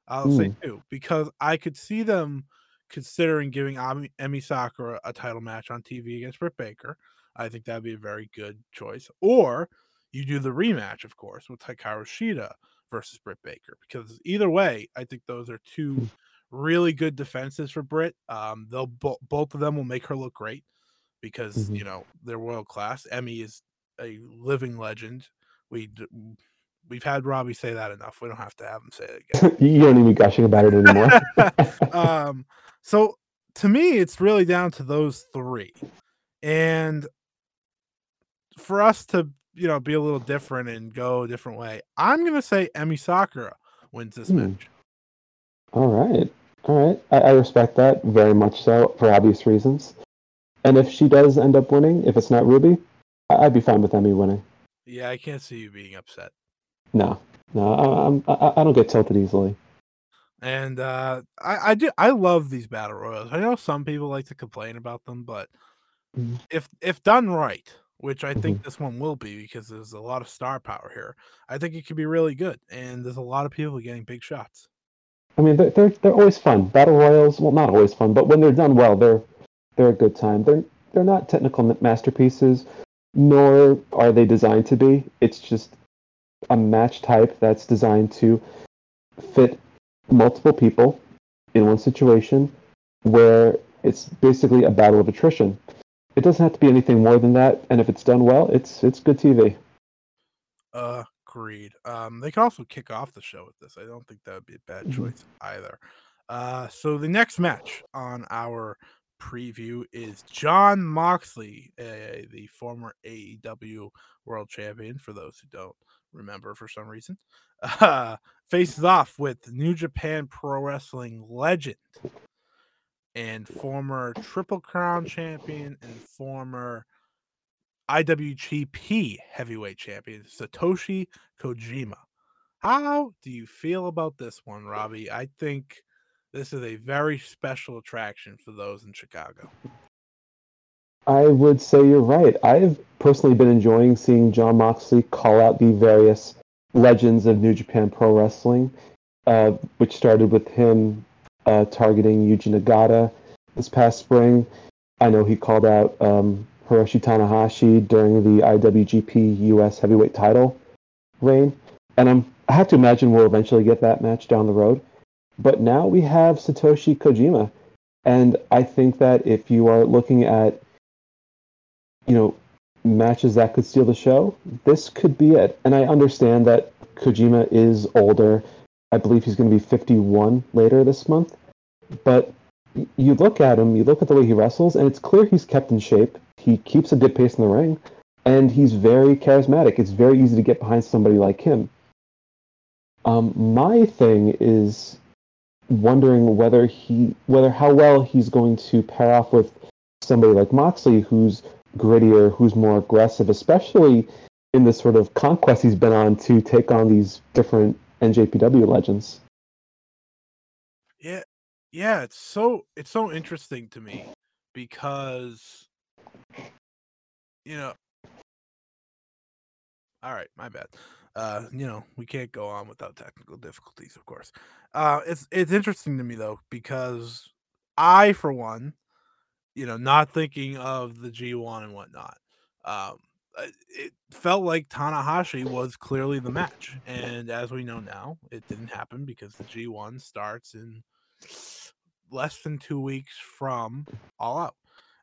I'll Ooh. say two, because I could see them considering giving Emi Sakura a title match on T V against Britt Baker. I think that'd be a very good choice. Or you do the rematch, of course, with Hikaru Shida versus Britt Baker, because either way, I think those are two really good defenses for Britt. Um, they'll bo- both of them will make her look great because mm-hmm. you know they're world class. Emi is a living legend. We d- we've had Robbie say that enough. We don't have to have him say it again. You don't need me gushing about it anymore. um, so to me, it's really down to those three, and for us to you know be a little different and go a different way, I'm gonna say Emi Sakura wins this mm. match. All right. All right. I, I respect that very much so, for obvious reasons. And if she does end up winning, if it's not Ruby, I, I'd be fine with Emi winning. Yeah, I can't see you being upset. No. No, I, I'm, I, I don't get tilted easily. And uh, I, I do. I love these battle royals. I know some people like to complain about them, but mm-hmm. if if done right, which I mm-hmm. think this one will be because there's a lot of star power here, I think it could be really good. And there's a lot of people getting big shots. I mean, they're, they're they're always fun. Battle royals, well, not always fun, but when they're done well, they're they're a good time. They're they're not technical masterpieces, nor are they designed to be. It's just a match type that's designed to fit multiple people in one situation, where it's basically a battle of attrition. It doesn't have to be anything more than that, and if it's done well, it's it's good T V. Uh. Agreed. Um, they could also kick off the show with this. I don't think that would be a bad choice either. Uh, so the next match on our preview is Jon Moxley, uh, the former A E W World Champion, for those who don't remember for some reason, uh, faces off with New Japan Pro Wrestling legend and former Triple Crown Champion and former I W G P heavyweight champion Satoshi Kojima. How do you feel about this one, Robbie? I think this is a very special attraction for those in Chicago. I would say you're right. I've personally been enjoying seeing Jon Moxley call out the various legends of New Japan Pro Wrestling, uh, which started with him uh, targeting Yuji Nagata this past spring. I know he called out Um, Hiroshi Tanahashi during the I W G P U S heavyweight title reign. And I'm, I have to imagine we'll eventually get that match down the road. But now we have Satoshi Kojima. And I think that if you are looking at, you know, matches that could steal the show, this could be it. And I understand that Kojima is older. I believe he's going to be fifty-one later this month. But you look at him, you look at the way he wrestles, and it's clear he's kept in shape. He keeps a good pace in the ring, and he's very charismatic. It's very easy to get behind somebody like him. Um, my thing is wondering whether he, whether how well he's going to pair off with somebody like Moxley, who's grittier, who's more aggressive, especially in this sort of conquest he's been on to take on these different N J P W legends. Yeah. Yeah, it's so it's so interesting to me because, you know, all right, my bad. Uh, you know, we can't go on without technical difficulties, of course. Uh, it's it's interesting to me though because I, for one, you know, not thinking of the G one and whatnot, um, it felt like Tanahashi was clearly the match, and as we know now, it didn't happen because the G one starts in less than two weeks from All Out,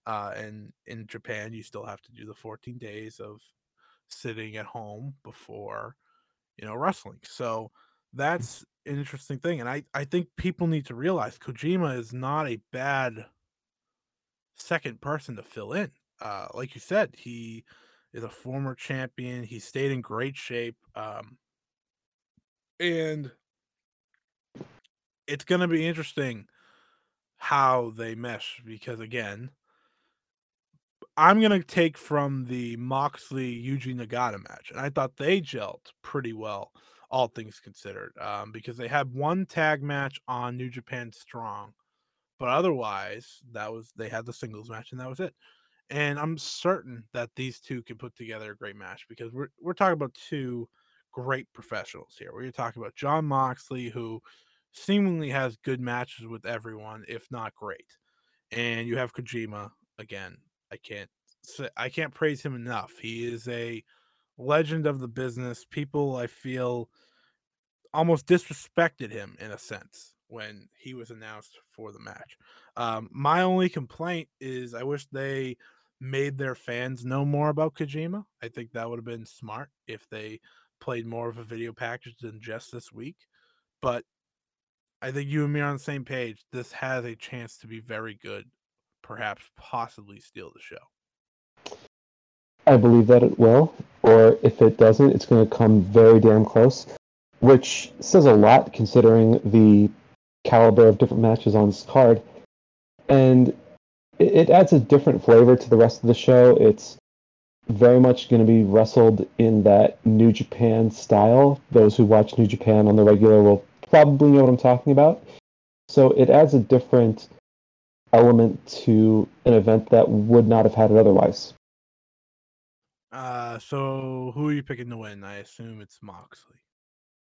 uh, and in Japan you still have to do the fourteen days of sitting at home before you know wrestling. So that's an interesting thing, and I, I think people need to realize Kojima is not a bad second person to fill in. Uh, like you said, he is a former champion. He stayed in great shape, um, and it's going to be interesting how they mesh because, again, I'm going to take from the Moxley-Yuji Nagata match, and I thought they gelled pretty well, all things considered, um, because they had one tag match on New Japan Strong, but otherwise, that was they had the singles match, and that was it. And I'm certain that these two can put together a great match, because we're we're talking about two great professionals here. We're talking about Jon Moxley, who seemingly has good matches with everyone, if not great. And you have Kojima again. I can't say, I can't praise him enough. He is a legend of the business. People, I feel, almost disrespected him in a sense when he was announced for the match. Um, my only complaint is I wish they made their fans know more about Kojima. I think that would have been smart if they played more of a video package than just this week. But I think you and me are on the same page. This has a chance to be very good, perhaps possibly steal the show. I believe that it will, or if it doesn't, it's going to come very damn close, which says a lot considering the caliber of different matches on this card. And it, it adds a different flavor to the rest of the show. It's very much going to be wrestled in that New Japan style. Those who watch New Japan on the regular will probably know what I'm talking about. So it adds a different element to an event that would not have had it otherwise. Uh, so who are you picking to win? I assume it's Moxley.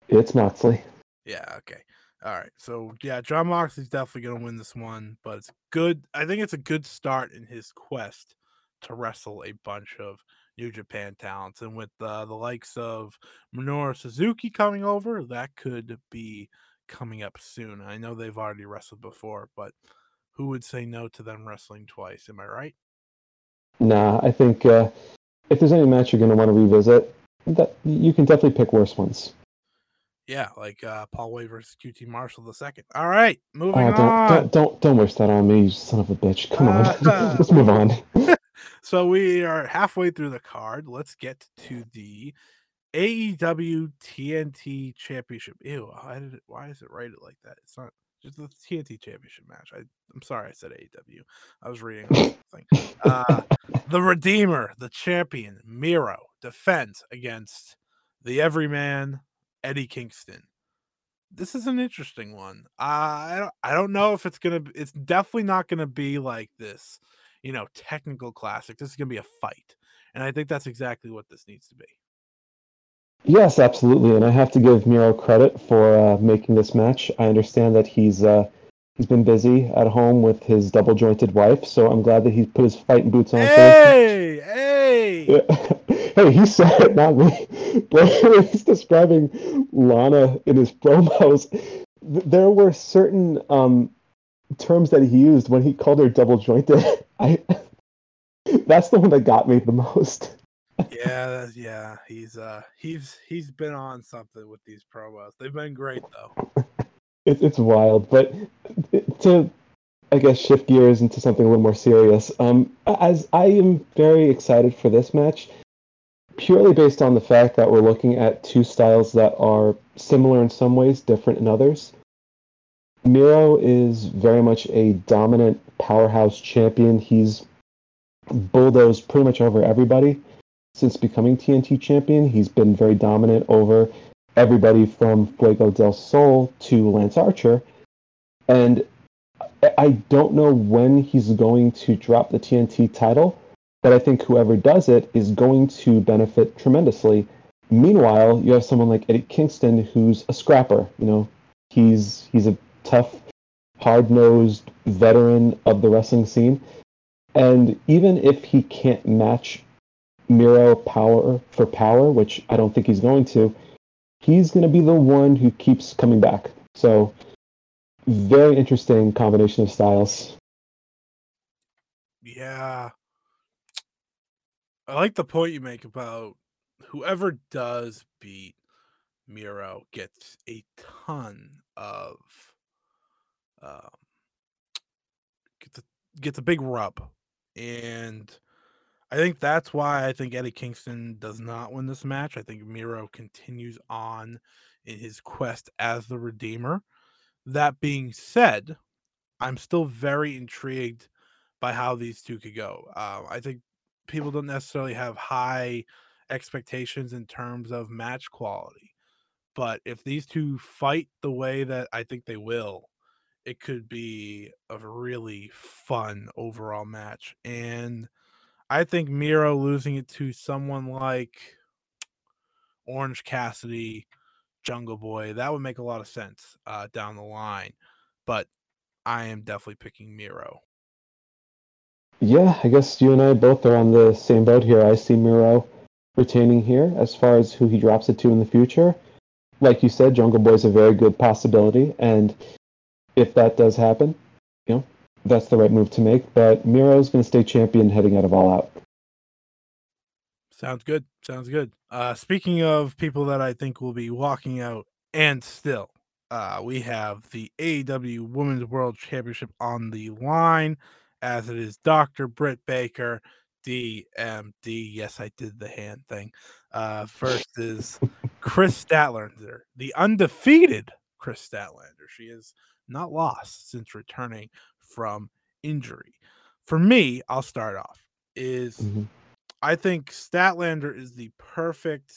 It's Moxley. Yeah, okay. All right. So, yeah, Jon Moxley's definitely going to win this one, but it's good. I think it's a good start in his quest to wrestle a bunch of New Japan talents. And with uh, the likes of Minoru Suzuki coming over, that could be coming up soon. I know they've already wrestled before, but who would say no to them wrestling twice? Am I right? Nah, I think uh, if there's any match you're going to want to revisit, that you can definitely pick worse ones. Yeah, like uh, Paul White versus Q T Marshall the second. All right, moving uh, don't, on. Don't, don't don't wish that on me, you son of a bitch. Come on, uh, let's move on. So we are halfway through the card. Let's get to the A E W T N T Championship. Ew, why did it, why is it write it like that? It's not just the T N T Championship match. I, I'm sorry I said A E W. I was reading something. Uh, the Redeemer, the champion, Miro, defends against the Everyman, Eddie Kingston. This is an interesting one. I don't, I don't know if it's gonna. It's definitely not gonna be like this, you know, technical classic. This is gonna be a fight, and I think that's exactly what this needs to be. Yes, absolutely. And I have to give Miro credit for uh, making this match. I understand that he's uh, he's been busy at home with his double jointed wife, so I'm glad that he put his fighting boots on. Hey, first. Hey. Hey, he said it, not me. He's describing Lana in his promos. There were certain um, terms that he used when he called her double jointed. I that's the one that got me the most. Yeah, yeah, he's uh, he's he's been on something with these promos. They've been great though. It, it's wild, but to I guess shift gears into something a little more serious. Um, as I am very excited for this match. Purely based on the fact that we're looking at two styles that are similar in some ways, different in others. Miro is very much a dominant powerhouse champion. He's bulldozed pretty much over everybody. Since becoming T N T champion, he's been very dominant over everybody from Fuego del Sol to Lance Archer. And I don't know when he's going to drop the T N T title, but I think whoever does it is going to benefit tremendously. Meanwhile, you have someone like Eddie Kingston, who's a scrapper. You know, he's he's a tough, hard-nosed veteran of the wrestling scene. And even if he can't match Miro power for power, which I don't think he's going to, he's going to be the one who keeps coming back. So, very interesting combination of styles. Yeah. I like the point you make about whoever does beat Miro gets a ton of um, gets a, gets a big rub, and I think that's why I think Eddie Kingston does not win this match. I think Miro continues on in his quest as the Redeemer. That being said, I'm still very intrigued by how these two could go. Uh, I think. People don't necessarily have high expectations in terms of match quality. But if these two fight the way that I think they will, it could be a really fun overall match. And I think Miro losing it to someone like Orange Cassidy, Jungle Boy, that would make a lot of sense uh, down the line. But I am definitely picking Miro. Yeah, I guess you and I both are on the same boat here. I see Miro retaining here. As far as who he drops it to in the future, like you said, Jungle Boy is a very good possibility. And if that does happen, you know, that's the right move to make. But Miro's going to stay champion heading out of All Out. Sounds good. Sounds good. Uh, speaking of people that I think will be walking out and still, uh, we have the A E W Women's World Championship on the line, as it is Doctor Britt Baker, D M D, yes, I did the hand thing, uh, versus Chris Statlander, the undefeated Chris Statlander. She is not lost since returning from injury. For me, I'll start off, is mm-hmm. I think Statlander is the perfect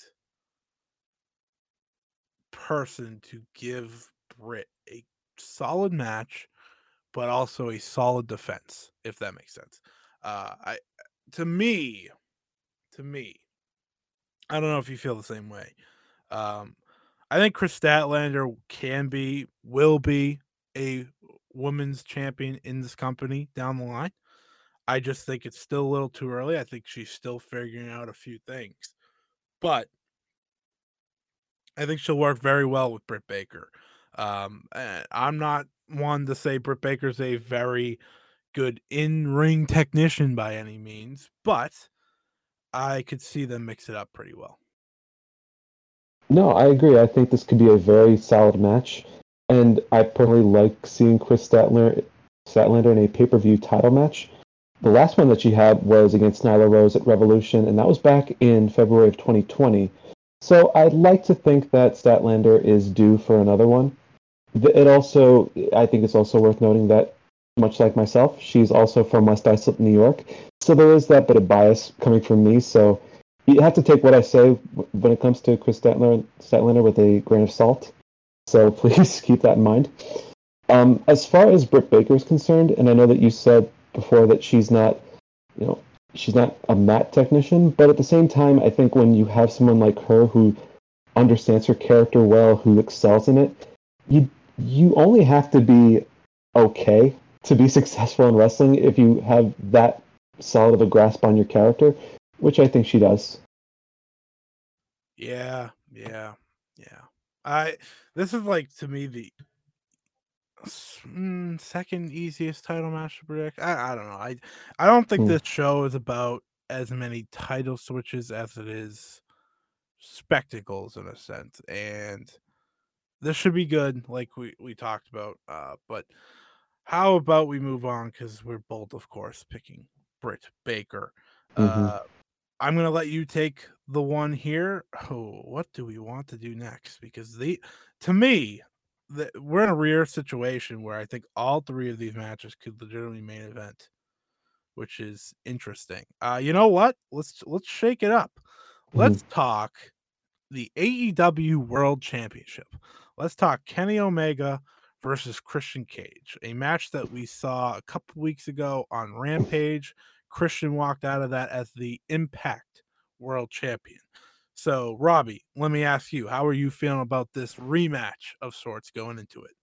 person to give Britt a solid match, but also a solid defense, if that makes sense. Uh, I, to me, to me, I don't know if you feel the same way. Um, I think Chris Statlander can be, will be a women's champion in this company down the line. I just think it's still a little too early. I think she's still figuring out a few things, but I think she'll work very well with Britt Baker. Um, and I'm not one to say Britt Baker's a very good in-ring technician by any means, but I could see them mix it up pretty well. No, I agree. I think this could be a very solid match, and I personally like seeing Chris Statlander, Statlander in a pay-per-view title match. The last one that she had was against Nyla Rose at Revolution, and that was back in February of twenty twenty. So I'd like to think that Statlander is due for another one. It also, I think it's also worth noting that, much like myself, she's also from West Islip, New York. So there is that bit of bias coming from me. So you have to take what I say when it comes to Chris Statlander, Statlander with a grain of salt. So please keep that in mind. Um, as far as Britt Baker is concerned, and I know that you said before that she's not, you know, she's not a mat technician, but at the same time, I think when you have someone like her who understands her character well, who excels in it, you You only have to be okay to be successful in wrestling if you have that solid of a grasp on your character, which I think she does. Yeah, yeah, yeah. I this is like, to me, the mm, second easiest title match to predict. I, I don't know. I I don't think mm. this show is about as many title switches as it is spectacles, in a sense, and this should be good, like we, we talked about. Uh, but how about we move on? Because we're both, of course, picking Britt Baker. Mm-hmm. Uh, I'm going to let you take the one here. Oh, what do we want to do next? Because the to me, the, we're in a rare situation where I think all three of these matches could legitimately main event, which is interesting. Uh, you know what? Let's let's shake it up. Mm-hmm. Let's talk the A E W World Championship. Let's talk Kenny Omega versus Christian Cage, a match that we saw a couple weeks ago on Rampage. Christian walked out of that as the Impact World Champion. So, Robbie, let me ask you, how are you feeling about this rematch of sorts going into it?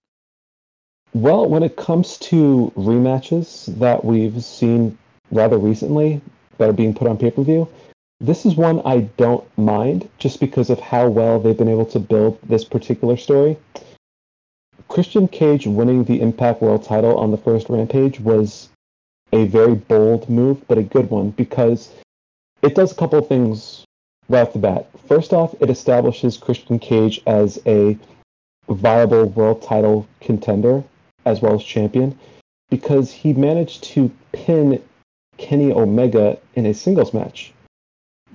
Well, when it comes to rematches that we've seen rather recently that are being put on pay-per-view, this is one I don't mind, just because of how well they've been able to build this particular story. Christian Cage winning the Impact World title on the first Rampage was a very bold move, but a good one, because it does a couple of things right off the bat. First off, it establishes Christian Cage as a viable world title contender, as well as champion, because he managed to pin Kenny Omega in a singles match.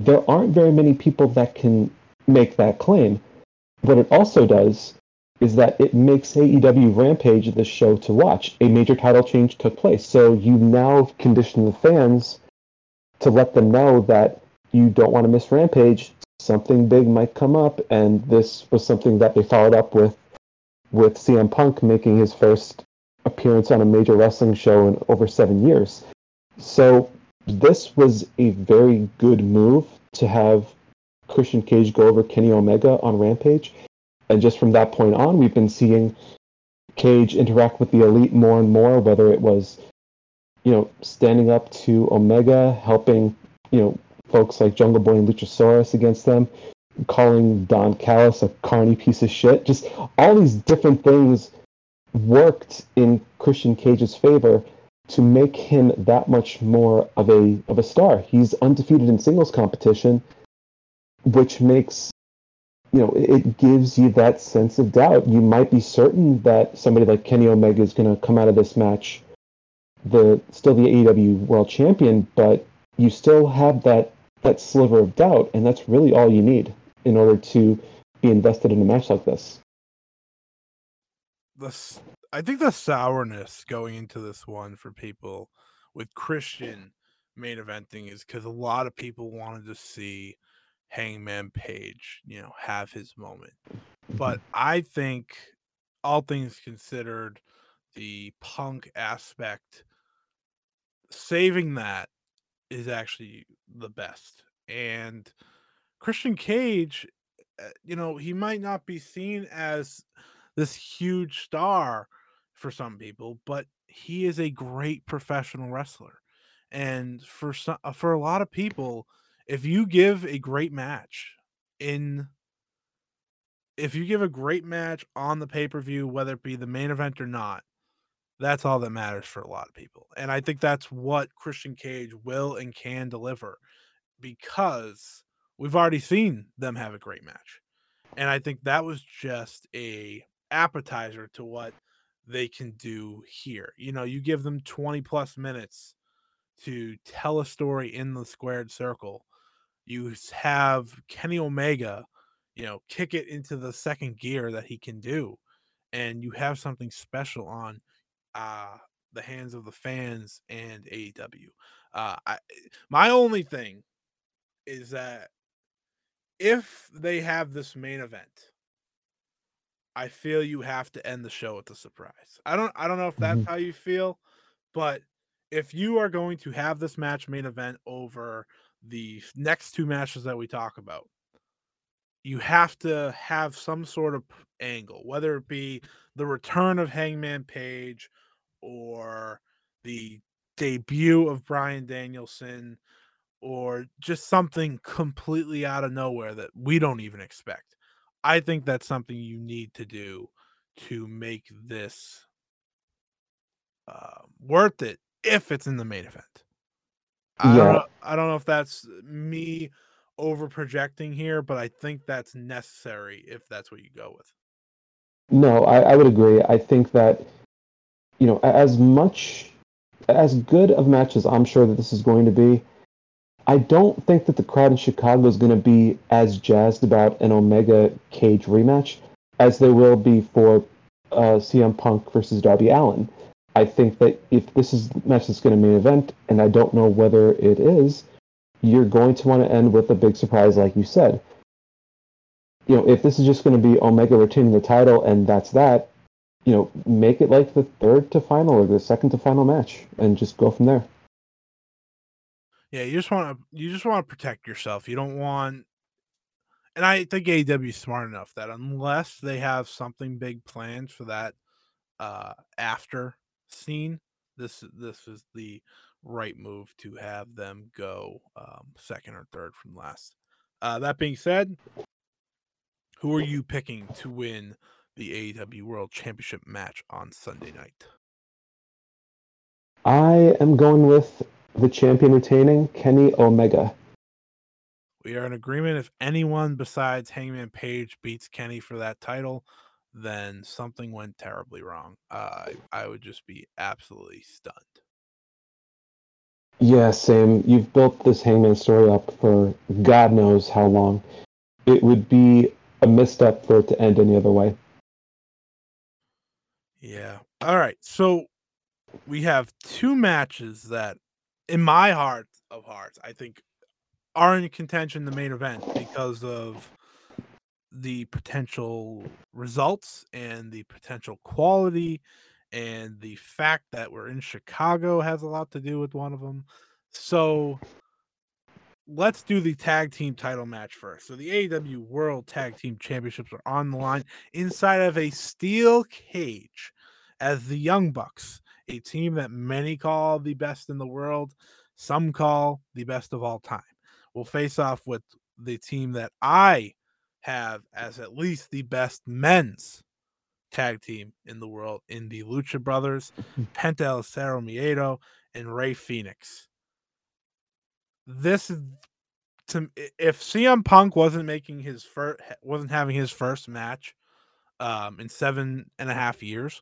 There aren't very many people that can make that claim. What it also does is that it makes A E W Rampage the show to watch. A major title change took place, so you now condition the fans to let them know that you don't want to miss Rampage. Something big might come up, and this was something that they followed up with, with C M Punk making his first appearance on a major wrestling show in over seven years. So this was a very good move to have Christian Cage go over Kenny Omega on Rampage. And just from that point on, we've been seeing Cage interact with the Elite more and more, whether it was, you know, standing up to Omega, helping, you know, folks like Jungle Boy and Luchasaurus against them, calling Don Callis a carny piece of shit. Just all these different things worked in Christian Cage's favor to make him that much more of a of a star. He's undefeated in singles competition, which makes, you know, it gives you that sense of doubt. You might be certain that somebody like Kenny Omega is going to come out of this match the still the A E W World Champion, but you still have that that sliver of doubt, and that's really all you need in order to be invested in a match like this. The, I think the sourness going into this one for people with Christian main eventing is because a lot of people wanted to see Hangman Page, you know, have his moment. But I think, all things considered, the Punk aspect, saving that is actually the best. And Christian Cage, you know, he might not be seen as this huge star for some people, but he is a great professional wrestler. And for some, for a lot of people, if you give a great match in, if you give a great match on the pay-per-view, whether it be the main event or not, that's all that matters for a lot of people. And I think that's what Christian Cage will and can deliver, because we've already seen them have a great match. And I think that was just a appetizer to what they can do here. You know, you give them twenty plus minutes to tell a story in the squared circle. You have Kenny Omega, you know, kick it into the second gear that he can do. And you have something special on uh the hands of the fans and A E W. Uh I my only thing is that if they have this main event, I feel you have to end the show with a surprise. I don't I don't know if that's mm-hmm. how you feel, but if you are going to have this match main event over the next two matches that we talk about, you have to have some sort of angle, whether it be the return of Hangman Page or the debut of Bryan Danielson, or just something completely out of nowhere that we don't even expect. I think that's something you need to do to make this uh, worth it if it's in the main event. I, yeah. don't know, I don't know if that's me over projecting here, but I think that's necessary if that's what you go with. No, I, I would agree. I think that, you know, as much as good of matches I'm sure that this is going to be, I don't think that the crowd in Chicago is going to be as jazzed about an Omega Cage rematch as they will be for uh, C M Punk versus Darby Allin. I think that if this is the match that's going to main event, and I don't know whether it is, you're going to want to end with a big surprise, like you said. You know, if this is just going to be Omega retaining the title and that's that, you know, make it like the third to final or the second to final match and just go from there. Yeah, you just want to you just want to protect yourself. You don't want, and I think A E W is smart enough that unless they have something big planned for that uh, after scene, this this is the right move to have them go um, second or third from last. Uh, that being said, who are you picking to win the A E W World Championship match on Sunday night? I am going with the champion retaining, Kenny Omega. We are in agreement. If anyone besides Hangman Page beats Kenny for that title, then something went terribly wrong. Uh, I would just be absolutely stunned. Yeah, Sam, you've built this Hangman story up for God knows how long. It would be a misstep for it to end any other way. Yeah. All right. So we have two matches that, in my heart of hearts, I think are in contention the main event because of the potential results and the potential quality, and the fact that we're in Chicago has a lot to do with one of them. So let's do the tag team title match first. So the A E W World Tag Team Championships are on the line inside of a steel cage as the Young Bucks, a team that many call the best in the world, some call the best of all time, will face off with the team that I have as at least the best men's tag team in the world in the Lucha Brothers, Penta El Cerro Miedo, and Rey Fénix. This, to, if C M Punk wasn't making his first, wasn't having his first match um, in seven and a half years,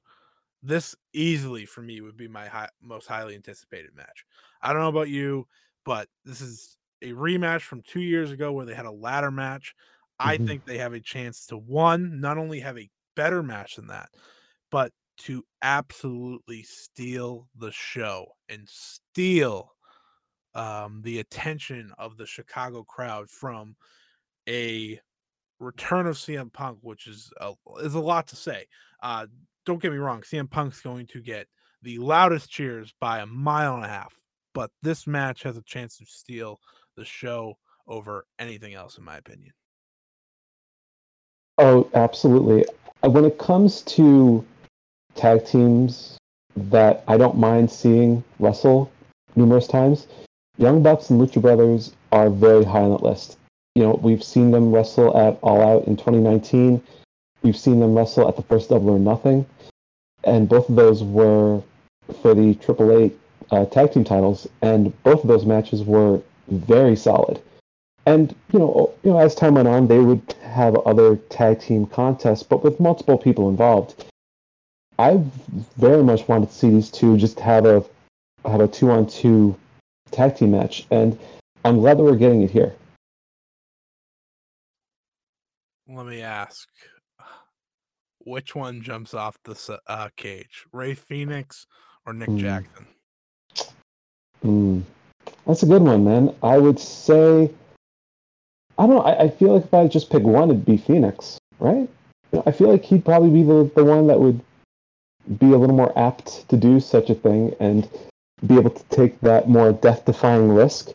this easily for me would be my high, most highly anticipated match. I don't know about you, but this is a rematch from two years ago where they had a ladder match. Mm-hmm. I think they have a chance to, one, not only have a better match than that, but to absolutely steal the show and steal um, the attention of the Chicago crowd from a return of C M Punk, which is a, is a lot to say. Uh, don't get me wrong, C M Punk's going to get the loudest cheers by a mile and a half, but this match has a chance to steal the show over anything else, in my opinion. Oh, absolutely. When it comes to tag teams that I don't mind seeing wrestle numerous times, Young Bucks and Lucha Brothers are very high on that list. You know, we've seen them wrestle at All Out in twenty nineteen. We've seen them wrestle at the first Double or Nothing. And both of those were for the Triple H uh, tag team titles. And both of those matches were very solid. And, you know, you know, as time went on, they would have other tag team contests, but with multiple people involved. I very much wanted to see these two just have a have a two-on-two tag team match, and I'm glad that we're getting it here. Let me ask, which one jumps off the uh, cage, Rey Fénix or Nick mm. Jackson? Mm. That's a good one, man. I would say... I don't know, I, I feel like if I just pick one, it'd be Fénix, right? You know, I feel like he'd probably be the, the one that would be a little more apt to do such a thing and be able to take that more death-defying risk.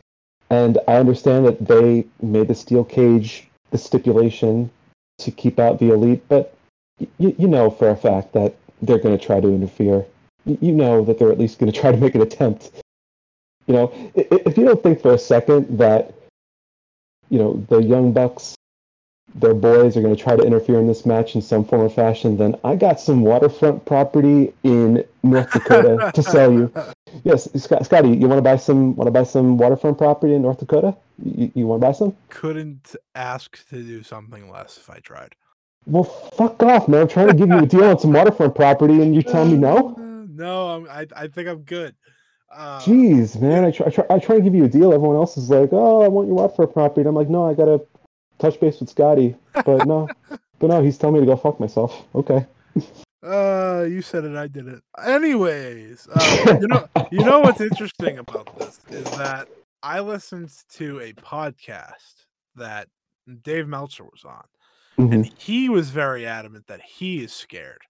And I understand that they made the steel cage the stipulation to keep out the Elite, but y- you know for a fact that they're going to try to interfere. Y- you know that they're at least going to try to make an attempt. You know, if, if you don't think for a second that you know, the Young Bucks, their boys, are going to try to interfere in this match in some form or fashion, then I got some waterfront property in North Dakota to sell you. Yes, Scotty, you want to buy some Want to buy some waterfront property in North Dakota? You, you want to buy some? Couldn't ask to do something less if I tried. Well, fuck off, man. I'm trying to give you a deal on some waterfront property, and you're telling me no? No, I, I think I'm good. Uh, Jeez, man, I try, I try I try to give you a deal. Everyone else is like, oh, I want your waterfront property. And I'm like, no, I got to touch base with Scotty. But no, but no, he's telling me to go fuck myself. Okay. uh, you said it, I did it. Anyways, uh, you know, you know what's interesting about this is that I listened to a podcast that Dave Meltzer was on. Mm-hmm. And he was very adamant that he is scared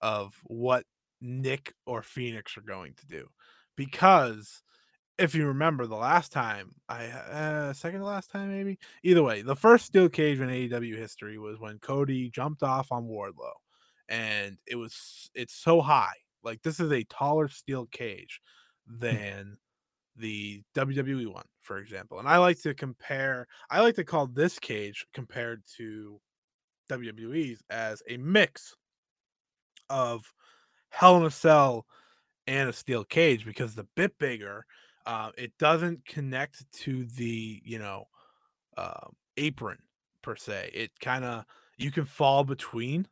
of what Nick or Fénix are going to do. Because if you remember the last time, I uh, second to last time maybe. Either way, the first steel cage in A E W history was when Cody jumped off on Wardlow, and it was it's so high. Like this is a taller steel cage than the W W E one, for example. And I like to compare. I like to call this cage compared to W W E's as a mix of Hell in a Cell and a steel cage, because the bit bigger, uh, it doesn't connect to the, you know, uh, apron per se. It kind of, you can fall between,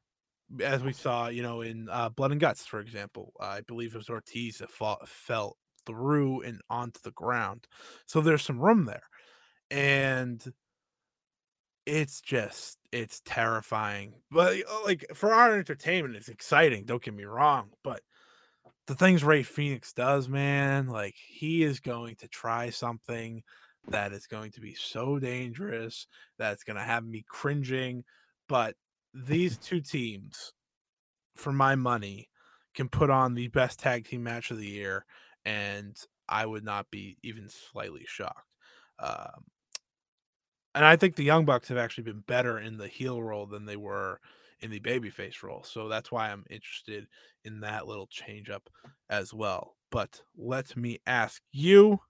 as we saw, you know, in uh, Blood and Guts, for example. I believe it was Ortiz that fall, fell through and onto the ground. So there's some room there. And it's just, it's terrifying. But, like, for our entertainment, it's exciting. Don't get me wrong. But the things Rey Fénix does, man, like he is going to try something that is going to be so dangerous that's going to have me cringing. But these two teams, for my money, can put on the best tag team match of the year. And I would not be even slightly shocked. Um, and I think the Young Bucks have actually been better in the heel role than they were in the babyface role. So that's why I'm interested in that little change up as well. But let me ask you,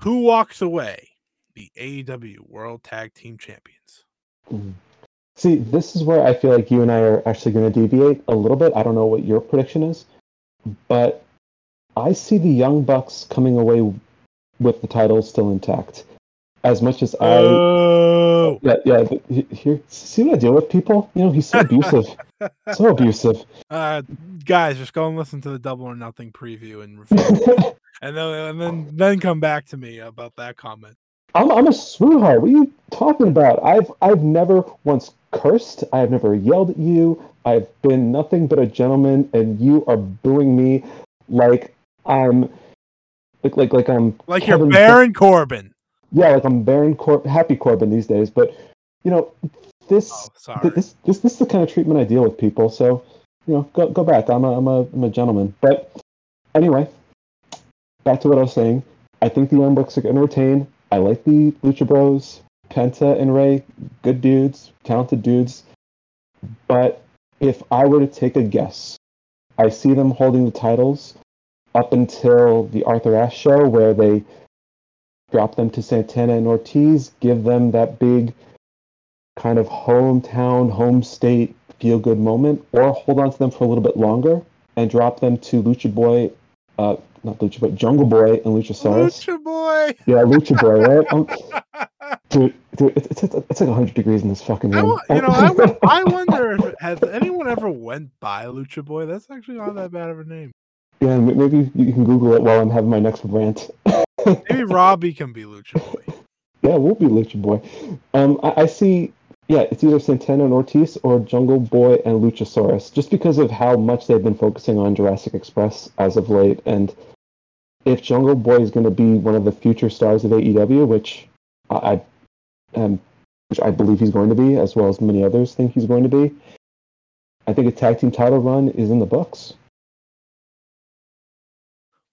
who walks away the A E W World Tag Team Champions? See, this is where I feel like you and I are actually going to deviate a little bit. I don't know what your prediction is, but I see the Young Bucks coming away with the title still intact. As much as I... Oh. Yeah, yeah. Here, see what I deal with, people? You know, he's so abusive. So abusive. Uh, guys, just go and listen to the Double or Nothing preview and review. and, then, and then then come back to me about that comment. I'm I'm a sweetheart. What are you talking about? I've I've never once cursed. I've never yelled at you. I've been nothing but a gentleman, and you are booing me like I'm... Like, like, like I'm... Like Kevin you're Baron F- Corbin. Yeah, like I'm Baron Cor- Happy Corbin these days, but you know this, oh, th- this this this is the kind of treatment I deal with people. So you know, go go back. I'm a I'm a I'm a gentleman. But anyway, back to what I was saying. I think the Young Bucks are going to retain. I like the Lucha Bros, Penta and Ray, good dudes, talented dudes. But if I were to take a guess, I see them holding the titles up until the Arthur Ashe show, where they drop them to Santana and Ortiz, give them that big kind of hometown, home state feel-good moment, or hold on to them for a little bit longer and drop them to Lucha Boy, uh, not Lucha Boy, Jungle Boy and Luchasaurus. Lucha Boy! Yeah, Lucha Boy, right? Um, dude, dude it's, it's, it's like one hundred degrees in this fucking room. I, you know, I, would, I wonder if has anyone ever went by Lucha Boy? That's actually not that bad of a name. Yeah, maybe you can Google it while I'm having my next rant. Maybe Robbie can be Lucha Boy. Yeah, we'll be Lucha Boy. Um, I, I see, yeah, it's either Santana and Ortiz or Jungle Boy and Luchasaurus, just because of how much they've been focusing on Jurassic Express as of late. And if Jungle Boy is going to be one of the future stars of A E W, which I, I um, which I believe he's going to be, as well as many others think he's going to be, I think a tag team title run is in the books.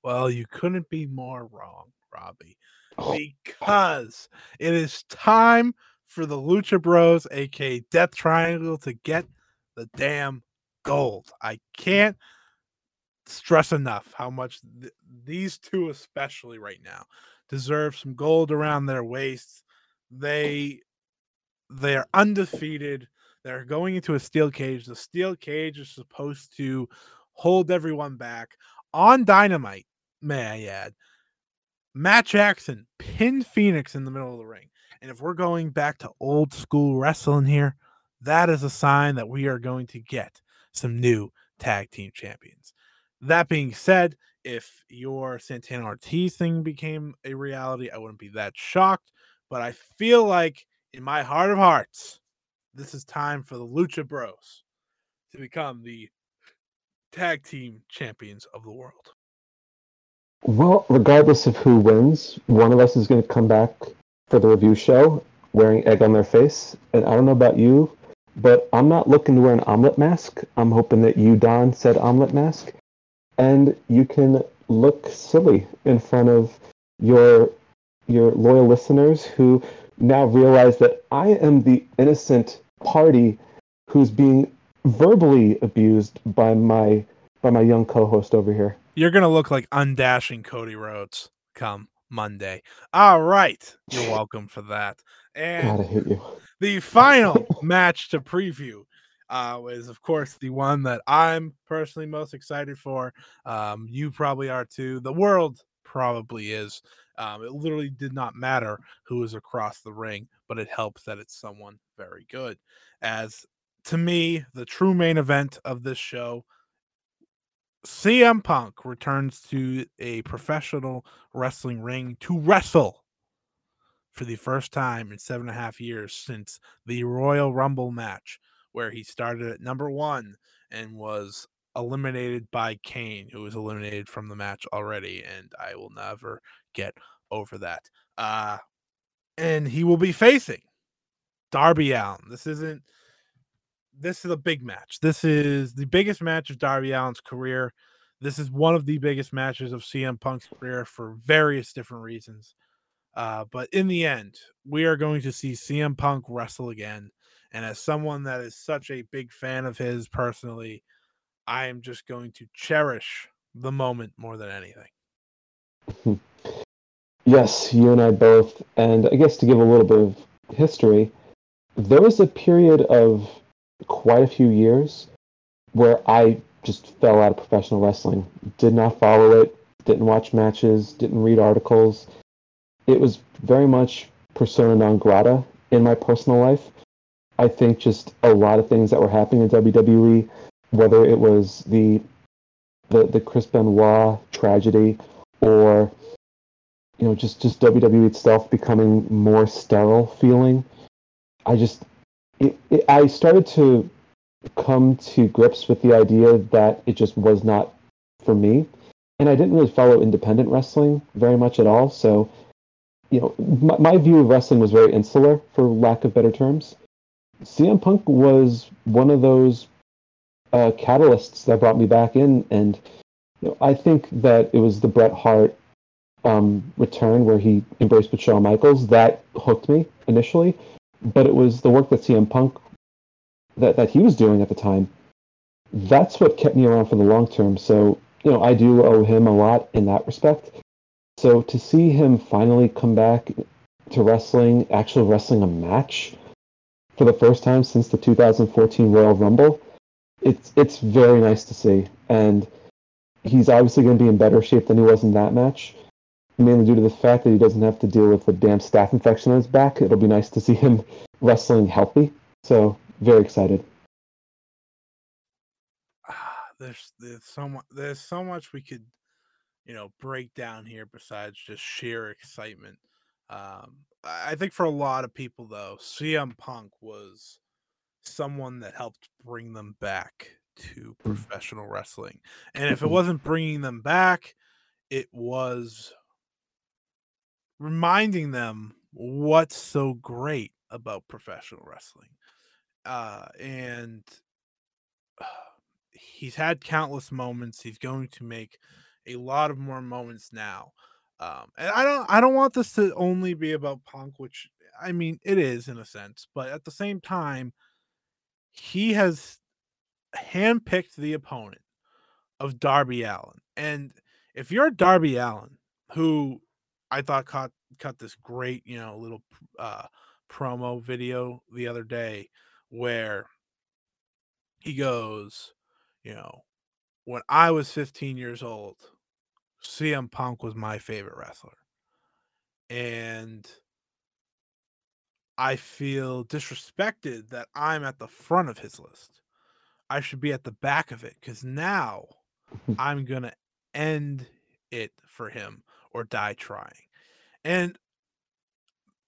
Well, you couldn't be more wrong, Robbie, because it is time for the Lucha Bros, aka Death Triangle, to get the damn gold. I can't stress enough how much th- these two, especially right now, deserve some gold around their waists. They they are undefeated. They're going into a steel cage. The steel cage is supposed to hold everyone back. On Dynamite, may I add, Matt Jackson pinned Phoenix in the middle of the ring. And if we're going back to old school wrestling here, that is a sign that we are going to get some new tag team champions. That being said, if your Santana Ortiz thing became a reality, I wouldn't be that shocked. But I feel like, in my heart of hearts, this is time for the Lucha Bros to become the tag team champions of the world. Well, regardless of who wins, one of us is going to come back for the review show wearing egg on their face. And I don't know about you, but I'm not looking to wear an omelet mask. I'm hoping that you don said omelet mask and you can look silly in front of your your loyal listeners who now realize that I am the innocent party who's being verbally abused by my by my young co-host over here. You're gonna look like undashing Cody Rhodes come Monday. All right, you're welcome for that. And God, I hate you. The final match to preview uh, is, of course, the one that I'm personally most excited for. Um, you probably are too. The world probably is. Um, it literally did not matter who was across the ring, but it helps that it's someone very good. As to me, the true main event of this show, C M Punk returns to a professional wrestling ring to wrestle for the first time in seven and a half years since the Royal Rumble match, where he started at number one and was eliminated by Kane, who was eliminated from the match already, and I will never get over that. Uh, and he will be facing Darby Allin. This isn't This is a big match. This is the biggest match of Darby Allin's career. This is one of the biggest matches of C M Punk's career for various different reasons. Uh, but in the end, we are going to see C M Punk wrestle again. And as someone that is such a big fan of his personally, I am just going to cherish the moment more than anything. Yes, you and I both. And I guess to give a little bit of history, there was a period of quite a few years where I just fell out of professional wrestling. Did not follow it, didn't watch matches, didn't read articles. It was very much persona non grata in my personal life. I think just a lot of things that were happening in W W E, whether it was the the, the Chris Benoit tragedy or, you know, just, just W W E itself becoming more sterile feeling. I just, it, it, I started to come to grips with the idea that it just was not for me. And I didn't really follow independent wrestling very much at all. So, you know, my, my view of wrestling was very insular, for lack of better terms. C M Punk was one of those uh, catalysts that brought me back in. And you know, I think that it was the Bret Hart um, return where he embraced with Shawn Michaels that hooked me initially. But it was the work that C M Punk, that, that he was doing at the time, that's what kept me around for the long term. So, you know, I do owe him a lot in that respect. So to see him finally come back to wrestling, actually wrestling a match, for the first time since the two thousand fourteen Royal Rumble, it's it's very nice to see. And he's obviously going to be in better shape than he was in that match, mainly due to the fact that he doesn't have to deal with the damn staph infection on his back. It'll be nice to see him wrestling healthy. So, very excited. Ah, there's, there's, so much, there's so much we could, you know, break down here besides just sheer excitement. Um, I think for a lot of people, though, C M Punk was someone that helped bring them back to professional wrestling. And if it wasn't bringing them back, it was reminding them what's so great about professional wrestling. Uh, and he's had countless moments. He's going to make a lot of more moments now. Um, and I don't I don't want this to only be about Punk, which, I mean, it is in a sense. But at the same time, he has handpicked the opponent of Darby Allin. And if you're Darby Allin, who I thought caught, cut this great, you know, little uh, promo video the other day where he goes, you know, when I was fifteen years old, C M Punk was my favorite wrestler. And I feel disrespected that I'm at the front of his list. I should be at the back of it because now I'm going to end it for him or die trying. And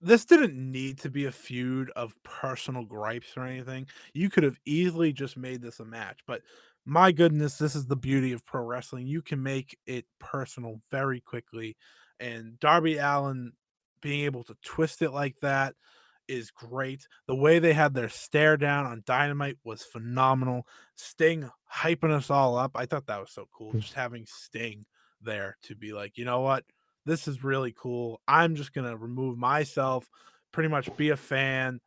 this didn't need to be a feud of personal gripes or anything. You could have easily just made this a match, but my goodness, this is the beauty of pro wrestling. You can make it personal very quickly. And Darby Allin being able to twist it like that is great. The way they had their stare down on Dynamite was phenomenal. Sting hyping us all up. I thought that was so cool. Just having Sting there to be like, you know what? This is really cool. I'm just going to remove myself, pretty much be a fan.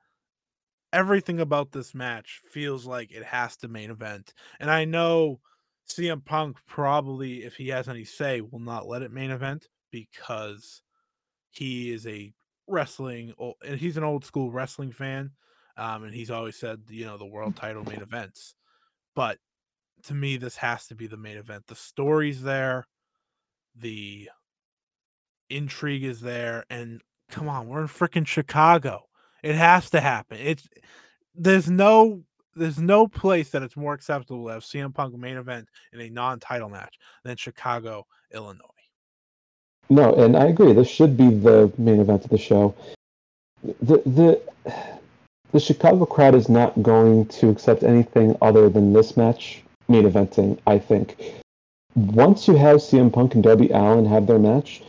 Everything about this match feels like it has to main event. And I know C M Punk probably, if he has any say, will not let it main event because he is a wrestling, and he's an old school wrestling fan. Um, and he's always said, you know, the world title main events. But to me, this has to be the main event. The story's there. The intrigue is there. And come on, we're in freaking Chicago. It has to happen. It's there's no there's no place that it's more acceptable to have C M Punk main event in a non-title match than Chicago, Illinois. No, and I agree. This should be the main event of the show. The the the Chicago crowd is not going to accept anything other than this match main eventing, I think. Once you have C M Punk and Darby Allin have their match,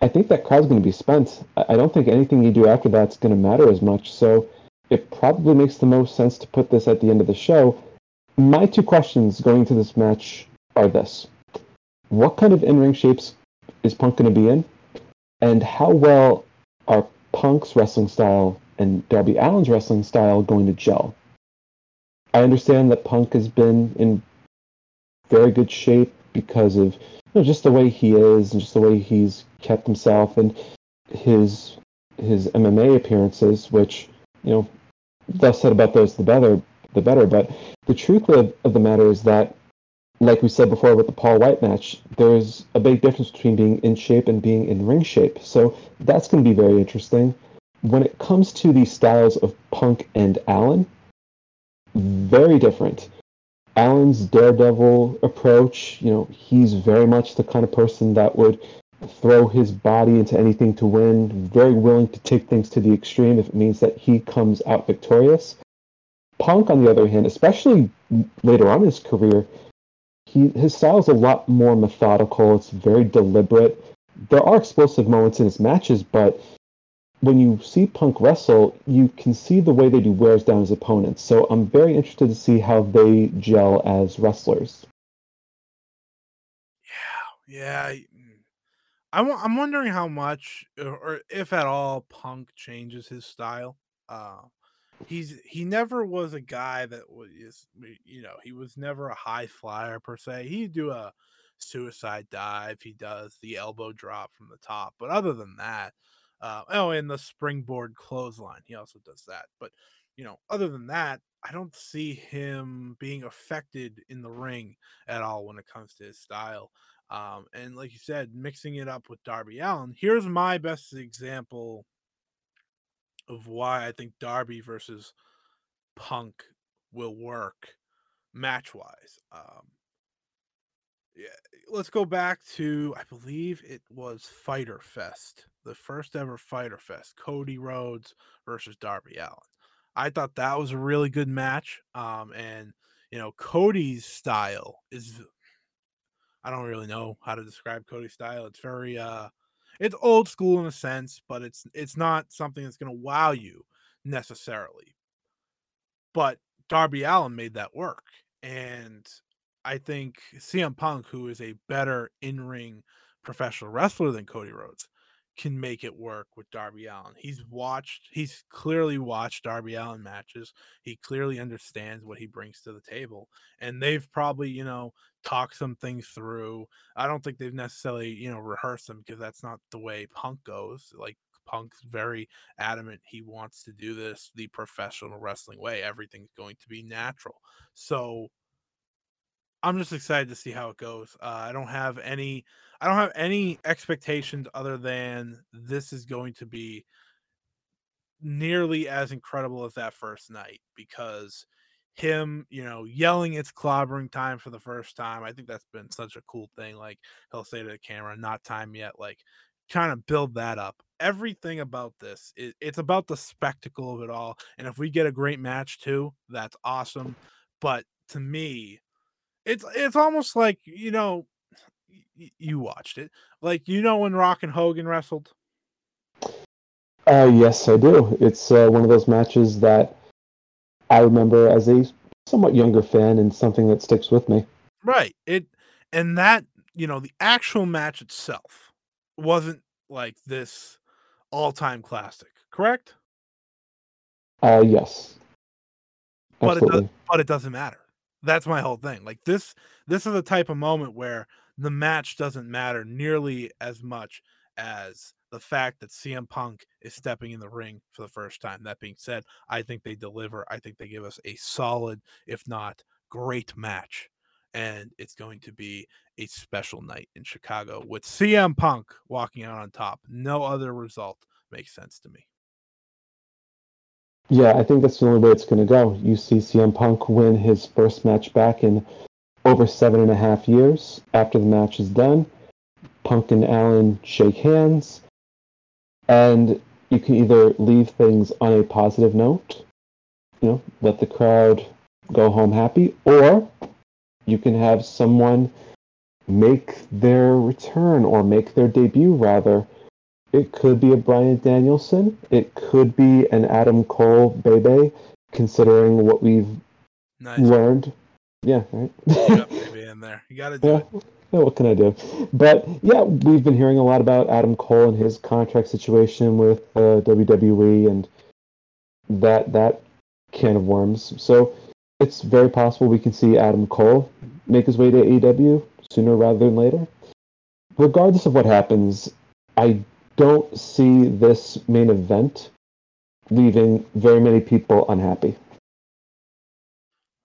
I think that crowd's going to be spent. I don't think anything you do after that's going to matter as much. So it probably makes the most sense to put this at the end of the show. My two questions going to this match are this. what kind of in-ring shapes is Punk going to be in? And how well are Punk's wrestling style and Darby Allin's wrestling style going to gel? I understand that Punk has been in very good shape because of, you know, just the way he is and just the way he's kept himself and his his M M A appearances, which, you know, less said about those the better, the better. But the truth of, of the matter is that, like we said before with the Paul White match, there's a big difference between being in shape and being in ring shape. So that's going to be very interesting. When it comes to the styles of Punk and Allen, very different. Allen's daredevil approach, you know, he's very much the kind of person that would throw his body into anything to win, very willing to take things to the extreme if it means that he comes out victorious. Punk, on the other hand, especially later on in his career, he his style is a lot more methodical. It's very deliberate. There are explosive moments in his matches, but when you see Punk wrestle, you can see the way that he wears down his opponents. So I'm very interested to see how they gel as wrestlers. Yeah, yeah. I'm I'm wondering how much, or if at all, Punk changes his style. Uh, he's he never was a guy that was, you know, he was never a high flyer per se. He'd do a suicide dive. He does the elbow drop from the top, but other than that. Uh, oh, and the springboard clothesline. He also does that. But, you know, other than that, I don't see him being affected in the ring at all when it comes to his style. Um, and like you said, mixing it up with Darby Allin. Here's my best example of why I think Darby versus Punk will work match-wise. Um, yeah, let's go back to, I believe it was Fyter Fest. The first ever Fyter Fest, Cody Rhodes versus Darby Allin. I thought that was a really good match. Um, and, you know, Cody's style is, I don't really know how to describe Cody's style. It's very, uh, it's old school in a sense, but it's, it's not something that's going to wow you necessarily. But Darby Allin made that work. And I think C M Punk, who is a better in-ring professional wrestler than Cody Rhodes, can make it work with Darby Allin. He's watched, he's clearly watched Darby Allin matches. He clearly understands what he brings to the table. And they've probably, you know, talked some things through. I don't think they've necessarily, you know, rehearsed them because that's not the way Punk goes. Like, Punk's very adamant he wants to do this the professional wrestling way. Everything's going to be natural. So I'm just excited to see how it goes. Uh, I don't have any, I don't have any expectations other than this is going to be nearly as incredible as that first night, because him, you know, yelling it's clobbering time for the first time. I think that's been such a cool thing. Like, he'll say to the camera, not time yet, like trying to build that up. Everything about this is, it's about the spectacle of it all. And if we get a great match too, that's awesome. But to me, It's it's almost like, you know, y- you watched it. Like, you know when Rock and Hogan wrestled? Uh, yes, I do. It's uh, one of those matches that I remember as a somewhat younger fan and something that sticks with me. Right. It And that, you know, the actual match itself wasn't like this all-time classic, correct? Uh, yes. But it, does, but it doesn't matter. That's my whole thing. Like, this, this is the type of moment where the match doesn't matter nearly as much as the fact that C M Punk is stepping in the ring for the first time. That being said, I think they deliver. I think they give us a solid, if not great, match. And it's going to be a special night in Chicago with C M Punk walking out on top. No other result makes sense to me. Yeah, I think that's the only way it's going to go. You see C M Punk win his first match back in over seven and a half years. After the match is done, Punk and Allen shake hands, and you can either leave things on a positive note, you know, let the crowd go home happy, or you can have someone make their return or make their debut, rather. It could be a Bryan Danielson. It could be an Adam Cole Bebe, considering what we've nice. learned. Yeah, right? You got Bebe in there. You got to do yeah. it. what can I do? But yeah, we've been hearing a lot about Adam Cole and his contract situation with uh, W W E and that that can of worms. So it's very possible we can see Adam Cole make his way to A E W sooner rather than later. Regardless of what happens, I don't see this main event leaving very many people unhappy.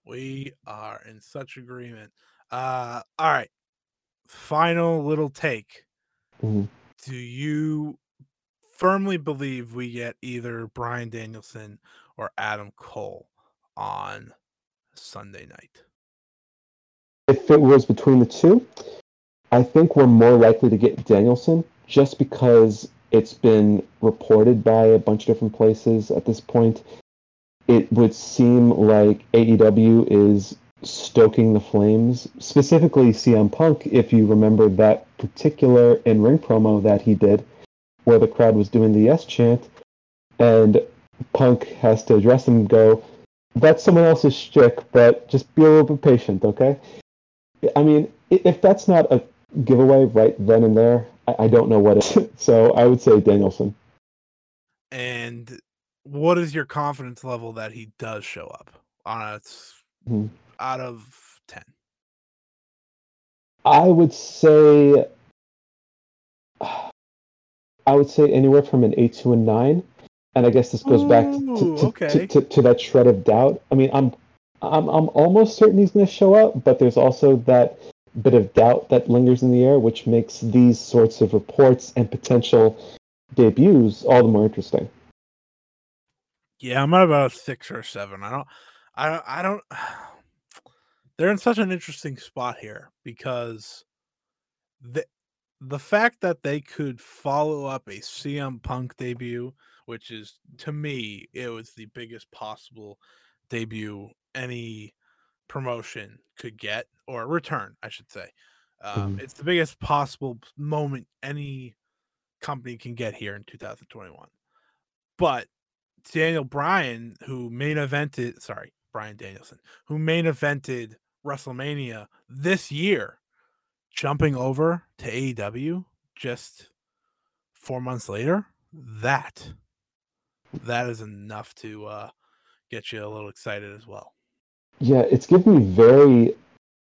We are in such agreement. Uh, all right. Final little take. Mm-hmm. Do you firmly believe we get either Bryan Danielson or Adam Cole on Sunday night? If it was between the two, I think we're more likely to get Danielson just because it's been reported by a bunch of different places at this point. It would seem like A E W is stoking the flames, specifically C M Punk, if you remember that particular in-ring promo that he did where the crowd was doing the yes chant, and Punk has to address them and go, that's someone else's shtick, but just be a little bit patient, okay? I mean, if that's not a giveaway right then and there, I don't know what it is. So I would say Danielson. And what is your confidence level that he does show up on a mm-hmm. out of ten? I would say I would say anywhere from an eight to a nine, and I guess this goes Ooh, back to to, okay. to, to to that shred of doubt. I mean, I'm I'm I'm almost certain he's going to show up, but there's also that bit of doubt that lingers in the air, which makes these sorts of reports and potential debuts all the more interesting. Yeah, I'm at about a six or a seven. I don't, I don't, I don't. They're in such an interesting spot here because the the fact that they could follow up a C M Punk debut, which is to me, it was the biggest possible debut any promotion could get, or return, I should say. Um, mm-hmm. It's the biggest possible moment any company can get here in two thousand twenty-one. But Daniel Bryan, who main evented, sorry, Bryan Danielson, who main evented WrestleMania this year, jumping over to A E W just four months later, that, that is enough to uh, get you a little excited as well. Yeah, it's giving me very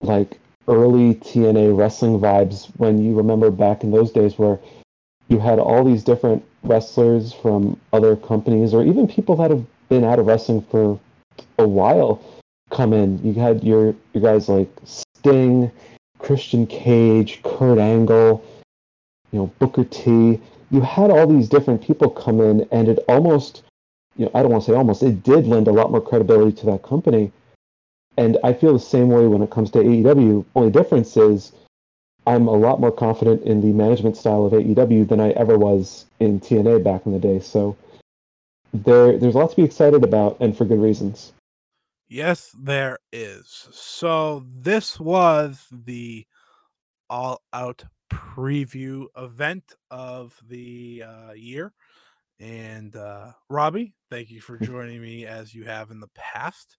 like early T N A wrestling vibes when you remember back in those days where you had all these different wrestlers from other companies, or even people that have been out of wrestling for a while, come in. You had your, your guys like Sting, Christian Cage, Kurt Angle, you know, Booker T. You had all these different people come in, and it almost, you know, I don't want to say almost, it did lend a lot more credibility to that company. And I feel the same way when it comes to A E W. Only difference is I'm a lot more confident in the management style of A E W than I ever was in T N A back in the day. So there, there's a lot to be excited about, and for good reasons. Yes, there is. So this was the All Out preview event of the uh, year. And uh, Robbie, thank you for joining me as you have in the past.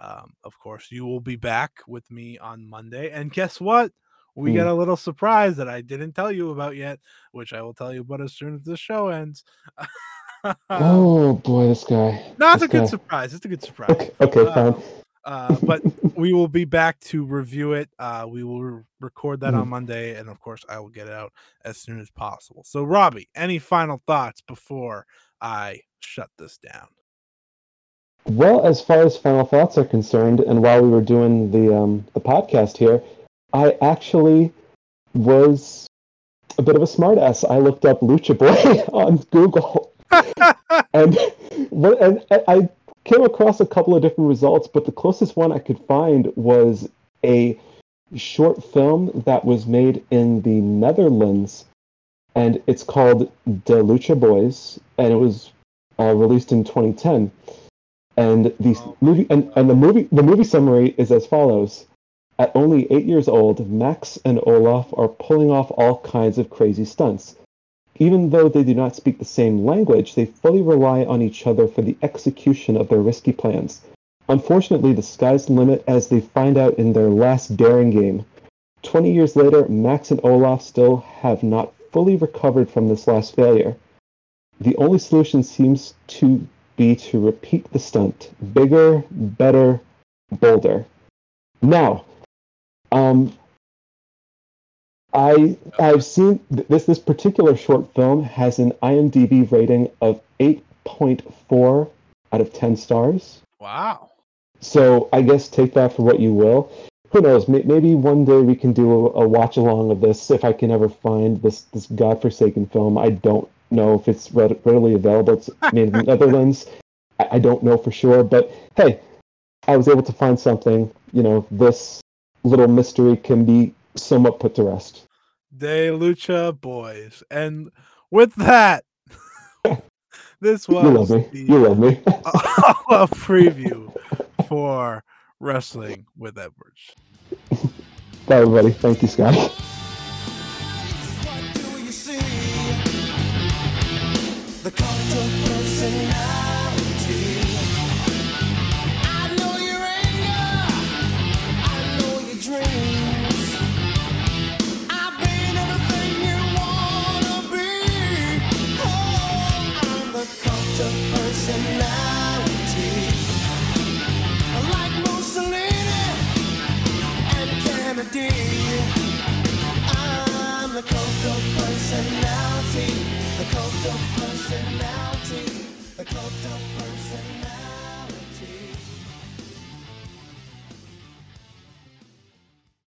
Um, of course, you will be back with me on Monday. And guess what? We mm. got a little surprise that I didn't tell you about yet, which I will tell you about as soon as the show ends. Oh, boy, this guy. No, it's this a guy. Good surprise. It's a good surprise. Okay, okay uh, fine. Uh, but we will be back to review it. Uh, we will re- record that mm. on Monday. And, of course, I will get it out as soon as possible. So, Robbie, any final thoughts before I shut this down? Well, as far as final thoughts are concerned, and while we were doing the um, the podcast here, I actually was a bit of a smartass. I looked up Lucha Boy on Google, and, and I came across a couple of different results, but the closest one I could find was a short film that was made in the Netherlands, and it's called De Lucha Boys, and it was uh, released in twenty ten. And the oh, movie and, and the movie the movie summary is as follows. At only eight years old, Max and Olaf are pulling off all kinds of crazy stunts. Even though they do not speak the same language, they fully rely on each other for the execution of their risky plans. Unfortunately, the sky's the limit, as they find out in their last daring game. Twenty years later, Max and Olaf still have not fully recovered from this last failure. The only solution seems to be to repeat the stunt. Bigger, better, bolder. Now, um, I, I've seen this, this particular short film has an IMDb rating of eight point four out of ten stars. Wow. So I guess take that for what you will. Who knows? Maybe one day we can do a, a watch along of this if I can ever find this this godforsaken film. I don't know if it's read, readily available. It's made in the Netherlands. I, I don't know for sure, but hey, I was able to find something. You know, this little mystery can be somewhat put to rest. De Lucha Boys, and with that, this was you love me. The you love me. All Out preview for Wrestling with Edwards. Bye, everybody. Thank you, Scott. I'm the cult of personality.